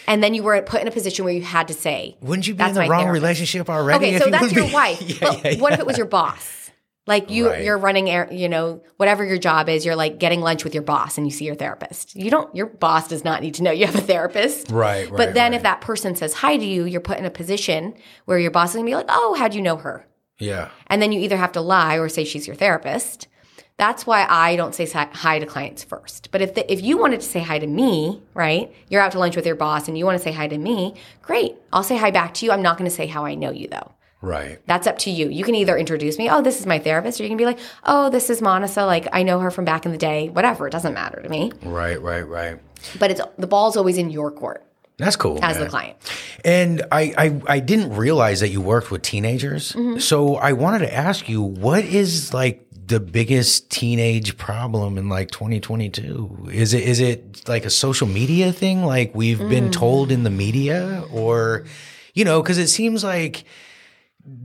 And then you were put in a position where you had to say, wouldn't you be in the wrong therapist. relationship already? Okay, so you that's your be- wife. yeah, but yeah, yeah. What if it was your boss? Like you, right. you're running, you know, whatever your job is, you're like getting lunch with your boss and you see your therapist. You don't, your boss does not need to know you have a therapist. Right, right. But then right. if that person says hi to you, you're put in a position where your boss is going to be like, oh, how'd you know her? Yeah. And then you either have to lie or say she's your therapist. That's why I don't say hi to clients first. But if the, if you wanted to say hi to me, right, you're out to lunch with your boss and you want to say hi to me, great. I'll say hi back to you. I'm not going to say how I know you though. Right. That's up to you. You can either introduce me, oh, this is my therapist, or you can be like, oh, this is Monica, like I know her from back in the day, whatever. It doesn't matter to me. Right, right, right. But it's the ball's always in your court. That's cool. As man. the client. And I, I I didn't realize that you worked with teenagers. Mm-hmm. So I wanted to ask you, what is like the biggest teenage problem in like twenty twenty-two? Is it is it like a social media thing? Like we've mm. been told in the media or, you know, because it seems like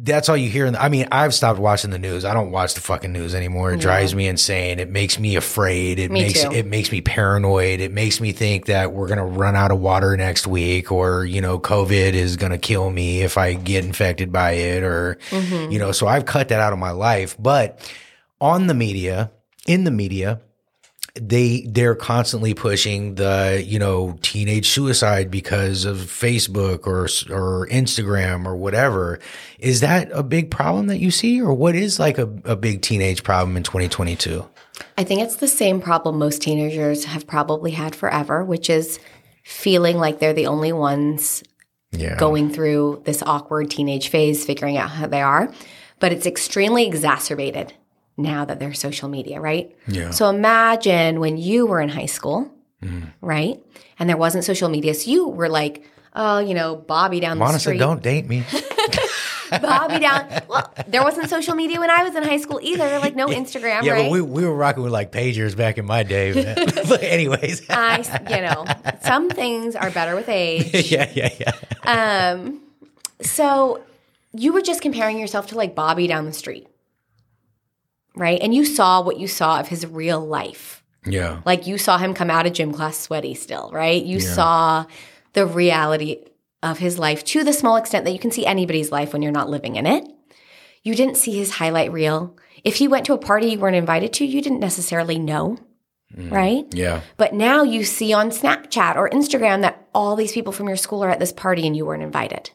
that's all you hear. In the, I mean, I've stopped watching the news. I don't watch the fucking news anymore. It yeah. drives me insane. It makes me afraid. It me makes too. It makes me paranoid. It makes me think that we're going to run out of water next week or, you know, COVID is going to kill me if I get infected by it or, mm-hmm. you know, so I've cut that out of my life. But on the media, in the media, They they're constantly pushing the, you know, teenage suicide because of Facebook or or Instagram or whatever. Is that a big problem that you see, or what is like a, a big teenage problem in twenty twenty-two? I think it's the same problem most teenagers have probably had forever, which is feeling like they're the only ones yeah. going through this awkward teenage phase, figuring out how they are. But it's extremely exacerbated now that they're social media, right? Yeah. So imagine when you were in high school, mm. right? And there wasn't social media. So you were like, oh, you know, Bobby down Monica, the street. Monica, don't date me. Bobby down. Well, there wasn't social media when I was in high school either. Like no Instagram, yeah, right? Yeah, but we, we were rocking with like pagers back in my day. But anyways. I, you know, some things are better with age. yeah, yeah, yeah. Um, so you were just comparing yourself to like Bobby down the street. Right? And you saw what you saw of his real life. Yeah. Like you saw him come out of gym class sweaty still, right? You yeah. saw the reality of his life to the small extent that you can see anybody's life when you're not living in it. You didn't see his highlight reel. If he went to a party you weren't invited to, you didn't necessarily know, mm. right? Yeah. But now you see on Snapchat or Instagram that all these people from your school are at this party and you weren't invited,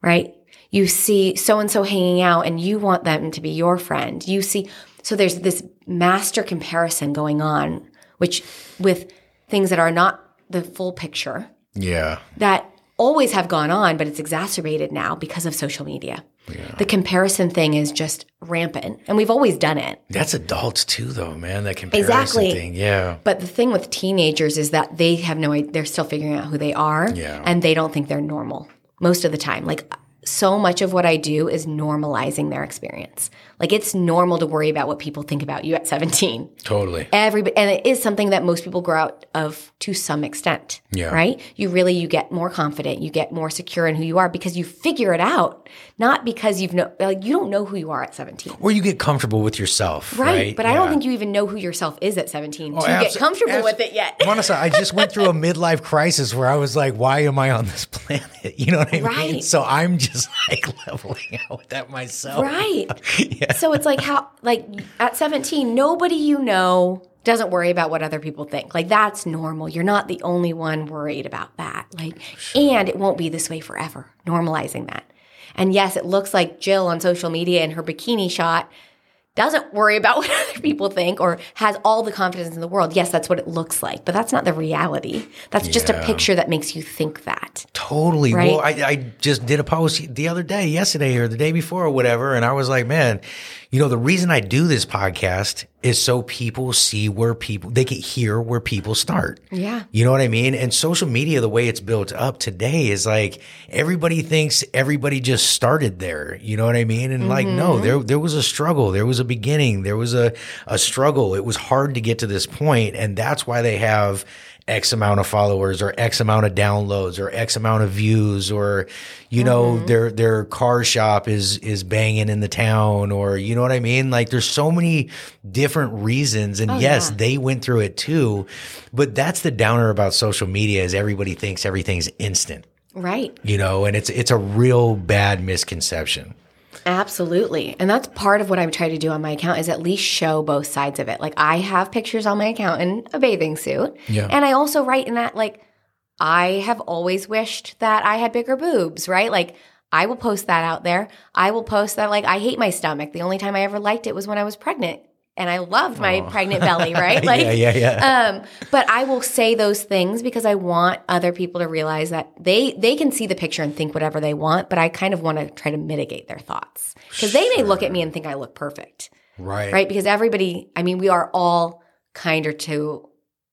right? You see so-and-so hanging out and you want them to be your friend. You see – so there's this master comparison going on, which with things that are not the full picture. Yeah. That always have gone on, but it's exacerbated now because of social media. Yeah. The comparison thing is just rampant, and we've always done it. That's adults too, though, man, that comparison exactly. thing. Yeah. But the thing with teenagers is that they have no – they're still figuring out who they are, yeah. and they don't think they're normal most of the time. Like – so much of what I do is normalizing their experience. Like, it's normal to worry about what people think about you at seventeen. Totally. Everybody, and it is something that most people grow out of to some extent, yeah. right? You really, you get more confident, you get more secure in who you are because you figure it out, not because you've know, like, you don't know who you are at seventeen. Or you get comfortable with yourself, right? right? But yeah. I don't think you even know who yourself is at seventeen oh, to abso- get comfortable abso- with it yet. Monica, I just went through a midlife crisis where I was like, why am I on this planet? You know what I right. mean? So I'm just like leveling out with that myself. Right. yeah. So it's like how, like at seventeen, nobody you know doesn't worry about what other people think. Like, that's normal. You're not the only one worried about that. Like, sure. And it won't be this way forever, normalizing that. And yes, it looks like Jill on social media in her bikini shot doesn't worry about what other people think or has all the confidence in the world. Yes, that's what it looks like, but that's not the reality. That's yeah. just a picture that makes you think that. Totally. Right? Well, I, I just did a post the other day, yesterday or the day before or whatever, and I was like, man, you know, the reason I do this podcast is so people see where people, they can hear where people start. Yeah. You know what I mean? And social media, the way it's built up today is like, everybody thinks everybody just started there. You know what I mean? And mm-hmm. like, no, there, there was a struggle. There was a beginning. There was a, a struggle. It was hard to get to this point. And that's why they have X amount of followers or X amount of downloads or X amount of views, or, you know, mm-hmm. their, their car shop is, is banging in the town, or, you know what I mean? Like, there's so many different reasons. And oh, yes, yeah. they went through it too, but that's the downer about social media is everybody thinks everything's instant. Right. You know, and it's, it's a real bad misconception. Absolutely. And that's part of what I try to do on my account is at least show both sides of it. Like, I have pictures on my account in a bathing suit. Yeah. And I also write in that, like, I have always wished that I had bigger boobs, right? Like, I will post that out there. I will post that, like, I hate my stomach. The only time I ever liked it was when I was pregnant. And I loved my Aww. pregnant belly, right? Like, yeah, yeah, yeah. Um, but I will say those things because I want other people to realize that they they can see the picture and think whatever they want, but I kind of want to try to mitigate their thoughts. Because sure. they may look at me and think I look perfect. Right. Right? Because everybody – I mean, we are all kinder to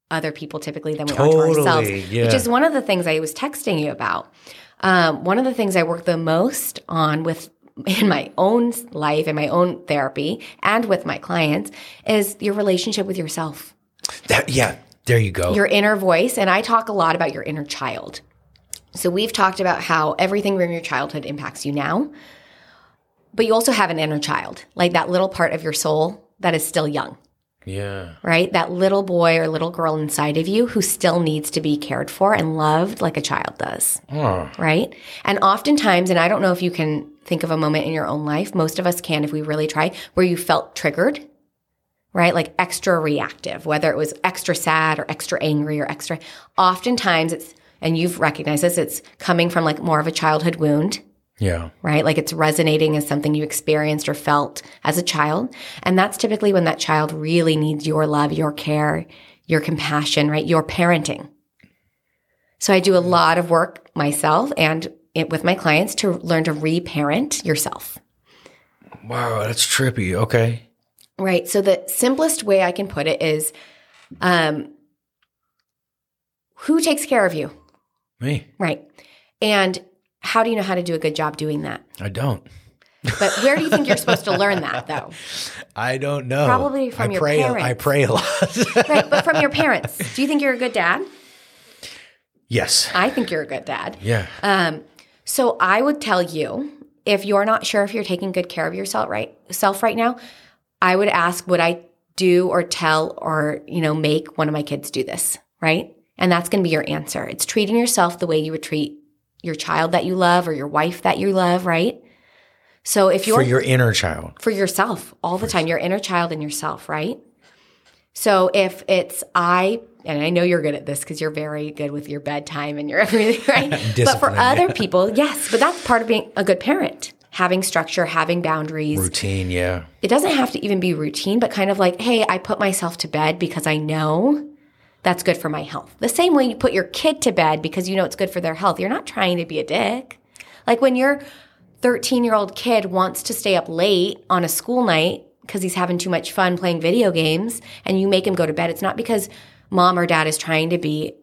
other people typically than we totally, are to ourselves. Yeah. Which is one of the things I was texting you about. Um, one of the things I work the most on with – in my own life, in my own therapy, and with my clients, is your relationship with yourself. That, yeah, there you go. Your inner voice. And I talk a lot about your inner child. So we've talked about how everything from your childhood impacts you now, but you also have an inner child, like that little part of your soul that is still young. Yeah. Right? That little boy or little girl inside of you who still needs to be cared for and loved like a child does. Oh. Right? And oftentimes, and I don't know if you can think of a moment in your own life, most of us can if we really try, where you felt triggered, right? Like extra reactive, whether it was extra sad or extra angry or extra. Oftentimes it's, and you've recognized this, it's coming from like more of a childhood wound. Yeah. Right? Like it's resonating as something you experienced or felt as a child. And that's typically when that child really needs your love, your care, your compassion, right? Your parenting. So I do a lot of work myself and it with my clients to learn to reparent yourself. Wow, that's trippy. Okay. Right. So the simplest way I can put it is, um, who takes care of you? Me. Right. And how do you know how to do a good job doing that? I don't. But where do you think you're supposed to learn that, though? I don't know. Probably from I your pray, parents. I pray a lot. Right, but from your parents. Do you think you're a good dad? Yes. I think you're a good dad. Yeah. Um. So I would tell you, if you're not sure if you're taking good care of yourself right, self right now, I would ask, would I do or tell or, you know, make one of my kids do this, right? And that's going to be your answer. It's treating yourself the way you would treat your child that you love or your wife that you love, right? So if you're- For your inner child. For yourself all the for time, your inner child and yourself, right? So if it's I, and I know you're good at this because you're very good with your bedtime and your everything, right? But for other people, yes, but that's part of being a good parent, having structure, having boundaries. Routine, yeah. It doesn't have to even be routine, but kind of like, hey, I put myself to bed because I know- that's good for my health. The same way you put your kid to bed because you know it's good for their health. You're not trying to be a dick. Like when your thirteen-year-old kid wants to stay up late on a school night because he's having too much fun playing video games and you make him go to bed, it's not because mom or dad is trying to be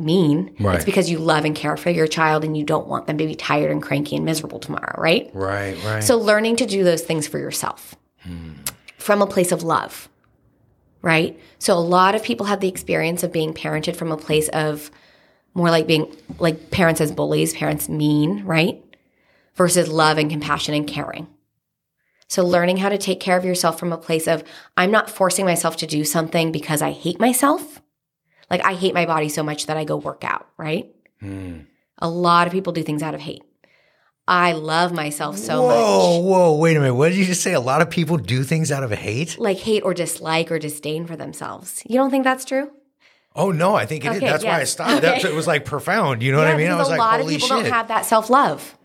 mean. Right. It's because you love and care for your child and you don't want them to be tired and cranky and miserable tomorrow, right? Right, right. So learning to do those things for yourself hmm. from a place of love, right? So a lot of people have the experience of being parented from a place of more like being like parents as bullies, parents mean, right? Versus love and compassion and caring. So learning how to take care of yourself from a place of, I'm not forcing myself to do something because I hate myself. Like, I hate my body so much that I go work out, right? Mm. A lot of people do things out of hate. I love myself so whoa, much. Whoa, whoa, wait a minute. What did you just say? A lot of people do things out of hate? Like hate or dislike or disdain for themselves. You don't think that's true? Oh, no, I think it okay, is. That's yes. why I stopped. Okay. That's, it was like profound. You know yeah, what I mean? I was like, holy shit. A lot of people shit. don't have that self-love.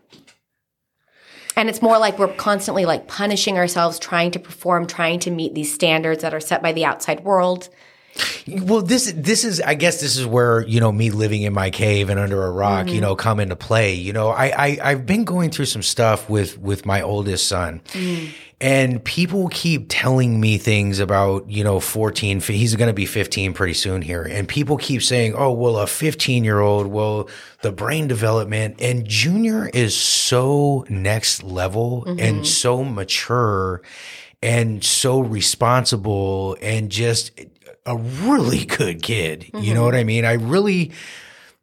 And it's more like we're constantly like punishing ourselves, trying to perform, trying to meet these standards that are set by the outside world. Well, this this is, I guess this is where, you know, me living in my cave and under a rock, mm-hmm. you know, come into play. You know, I, I, I've been going through some stuff with, with my oldest son. Mm. And people keep telling me things about, you know, fourteen, he's going to be fifteen pretty soon here. And people keep saying, oh, well, a fifteen-year-old, well, the brain development. And Junior is so next level mm-hmm. and so mature and so responsible and just a really good kid. Mm-hmm. You know what I mean? I really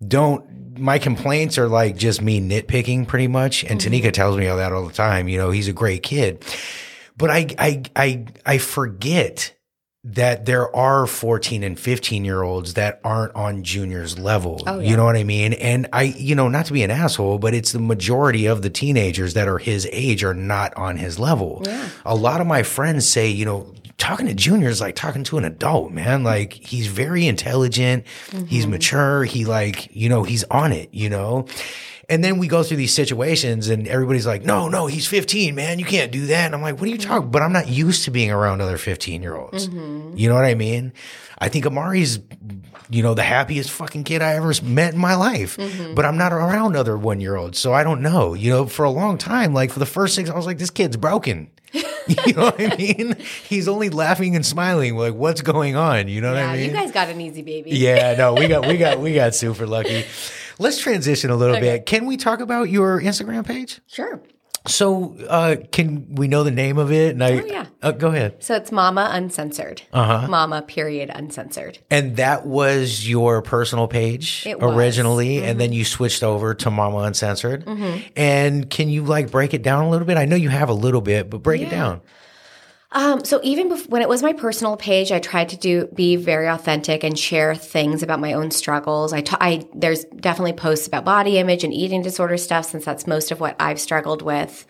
don't, my complaints are like just me nitpicking pretty much. And mm-hmm. Tanika tells me all that all the time. You know, he's a great kid. But I, I, I, I forget that there are fourteen and fifteen year olds that aren't on Junior's level. Oh, yeah. You know what I mean? And I, you know, not to be an asshole, but it's the majority of the teenagers that are his age are not on his level. Yeah. A lot of my friends say, you know, talking to Junior is like talking to an adult, man. Like, he's very intelligent. Mm-hmm. He's mature. He like, you know, he's on it, you know? And then we go through these situations and everybody's like, no, no, he's fifteen, man. You can't do that. And I'm like, what are you talking? But I'm not used to being around other fifteen-year-olds. Mm-hmm. You know what I mean? I think Amari's, you know, the happiest fucking kid I ever met in my life. Mm-hmm. But I'm not around other one-year-olds, so I don't know. You know, for a long time, like for the first six, I was like, this kid's broken. You know what I mean? He's only laughing and smiling. Like, what's going on? You know yeah, what I mean? You guys got an easy baby. Yeah, no, we got, we got, we got super lucky. Let's transition a little okay. bit. Can we talk about your Instagram page? Sure. So, uh, can we know the name of it? And I, oh, yeah. Uh, go ahead. So it's Mama Uncensored. Uh-huh. Mama period Uncensored. And that was your personal page it originally. Mm-hmm. And then you switched over to Mama Uncensored. Mm-hmm. And can you like break it down a little bit? I know you have a little bit, but break yeah. it down. Um, so even bef- when it was my personal page, I tried to do be very authentic and share things about my own struggles. I, t- I there's definitely posts about body image and eating disorder stuff, since that's most of what I've struggled with.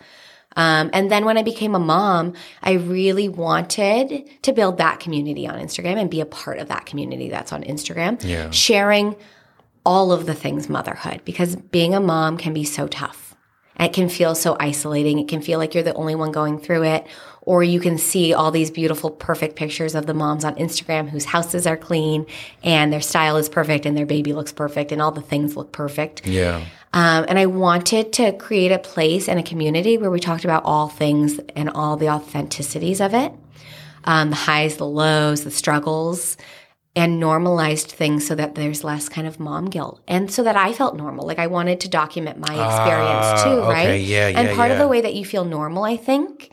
Um, and then when I became a mom, I really wanted to build that community on Instagram and be a part of that community that's on Instagram, yeah. sharing all of the things motherhood, because being a mom can be so tough. It can feel so isolating. It can feel like you're the only one going through it. Or you can see all these beautiful, perfect pictures of the moms on Instagram whose houses are clean and their style is perfect and their baby looks perfect and all the things look perfect. Yeah. Um, and I wanted to create a place and a community where we talked about all things and all the authenticities of it, um, the highs, the lows, the struggles, and normalized things so that there's less kind of mom guilt and so that I felt normal. Like, I wanted to document my experience uh, too, okay, right? Yeah, yeah, and part yeah. of the way that you feel normal, I think,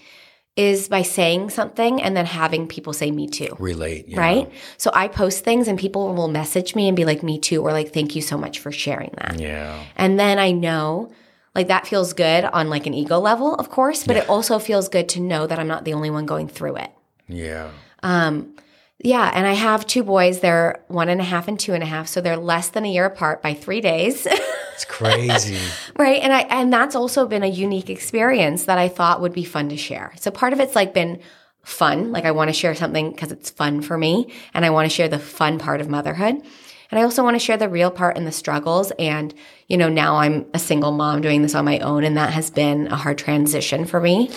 is by saying something and then having people say me too. Relate. Yeah. Right? So I post things and people will message me and be like, me too, or like, thank you so much for sharing that. Yeah. And then I know, like, that feels good on like an ego level, of course, but it also feels good to know that I'm not the only one going through it. Yeah. Um. Yeah, and I have two boys. They're one and a half and two and a half, so they're less than a year apart by three days. It's crazy. Right? And I and that's also been a unique experience that I thought would be fun to share. So part of it's like been fun. Like, I want to share something because it's fun for me, and I want to share the fun part of motherhood. And I also want to share the real part and the struggles. And, you know, now I'm a single mom doing this on my own, and that has been a hard transition for me.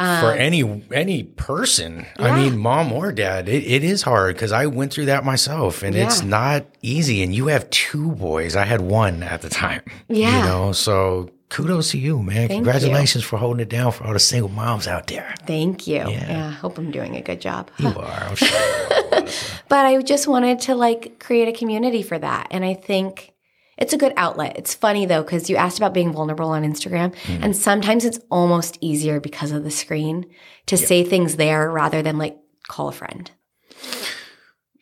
Um, for any any person, yeah. I mean, mom or dad, it, it is hard because I went through that myself, and yeah. it's not easy. And you have two boys. I had one at the time. Yeah. You know, so kudos to you, man. Thank Congratulations you. for holding it down for all the single moms out there. Thank you. Yeah. yeah I hope I'm doing a good job. You are. I'm sure you are. But I just wanted to like create a community for that. And I think it's a good outlet. It's funny though, because you asked about being vulnerable on Instagram, mm-hmm. and sometimes it's almost easier because of the screen to yep. say things there rather than like call a friend.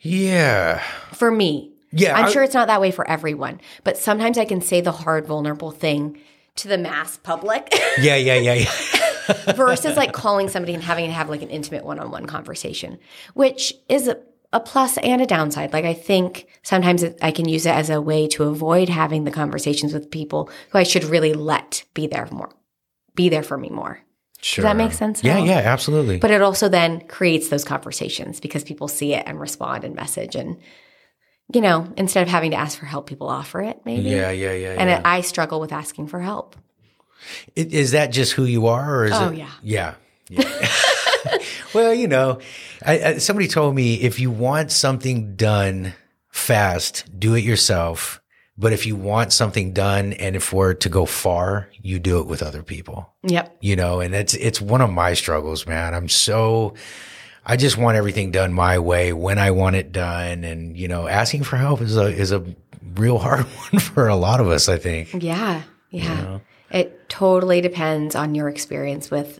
Yeah. For me. Yeah. I'm I, sure it's not that way for everyone, but sometimes I can say the hard, vulnerable thing to the mass public. yeah, yeah, yeah, yeah. Versus like calling somebody and having to have like an intimate one-on-one conversation, which is a, a plus and a downside. Like I think sometimes it, I can use it as a way to avoid having the conversations with people who I should really let be there more, be there for me more. Sure. Does that make sense? Yeah, yeah, absolutely. But it also then creates those conversations because people see it and respond and message and, you know, instead of having to ask for help, people offer it maybe. Yeah, yeah, yeah. And yeah. I struggle with asking for help. It, is that just who you are? Or is oh, it, yeah. Yeah. yeah. Well, you know, I, I, somebody told me if you want something done fast, do it yourself. But if you want something done and if we're to go far, you do it with other people. Yep. You know, and it's, it's one of my struggles, man. I'm so, I just want everything done my way when I want it done. And, you know, asking for help is a, is a real hard one for a lot of us, I think. Yeah. Yeah. You know? It totally depends on your experience with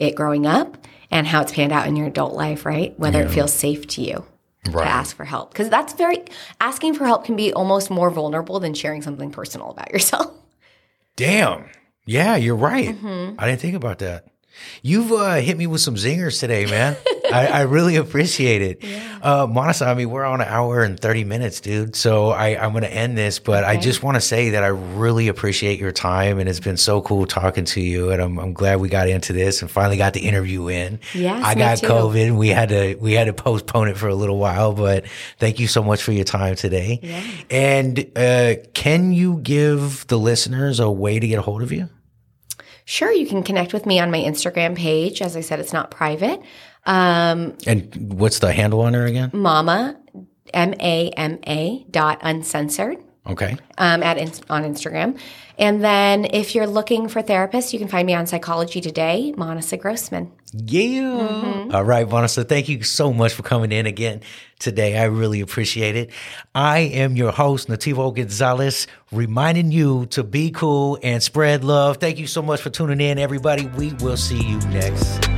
it growing up and how it's panned out in your adult life, right? Whether yeah. it feels safe to you. Right. To ask for help. Because that's very, asking for help can be almost more vulnerable than sharing something personal about yourself. Damn. Yeah, you're right. Mm-hmm. I didn't think about that. You've uh, hit me with some zingers today, man. I, I really appreciate it. Yeah. Uh, Monica, I mean, we're on an hour and thirty minutes, dude. So I, I'm going to end this, but okay. I just want to say that I really appreciate your time. And it's been so cool talking to you. And I'm, I'm glad we got into this and finally got the interview in. Yes, I got COVID. We had to, we had to postpone it for a little while, but thank you so much for your time today. Yeah. And uh, can you give the listeners a way to get a hold of you? Sure. You can connect with me on my Instagram page. As I said, it's not private. Um, and what's the handle on her again? Mama, M A M A dot uncensored. Okay. Um, at in, on Instagram. And then if you're looking for therapists, you can find me on Psychology Today, Monica Grossman. Yeah. Mm-hmm. All right, Monica, thank you so much for coming in again today. I really appreciate it. I am your host, Nativo Gonzalez, reminding you to be cool and spread love. Thank you so much for tuning in, everybody. We will see you next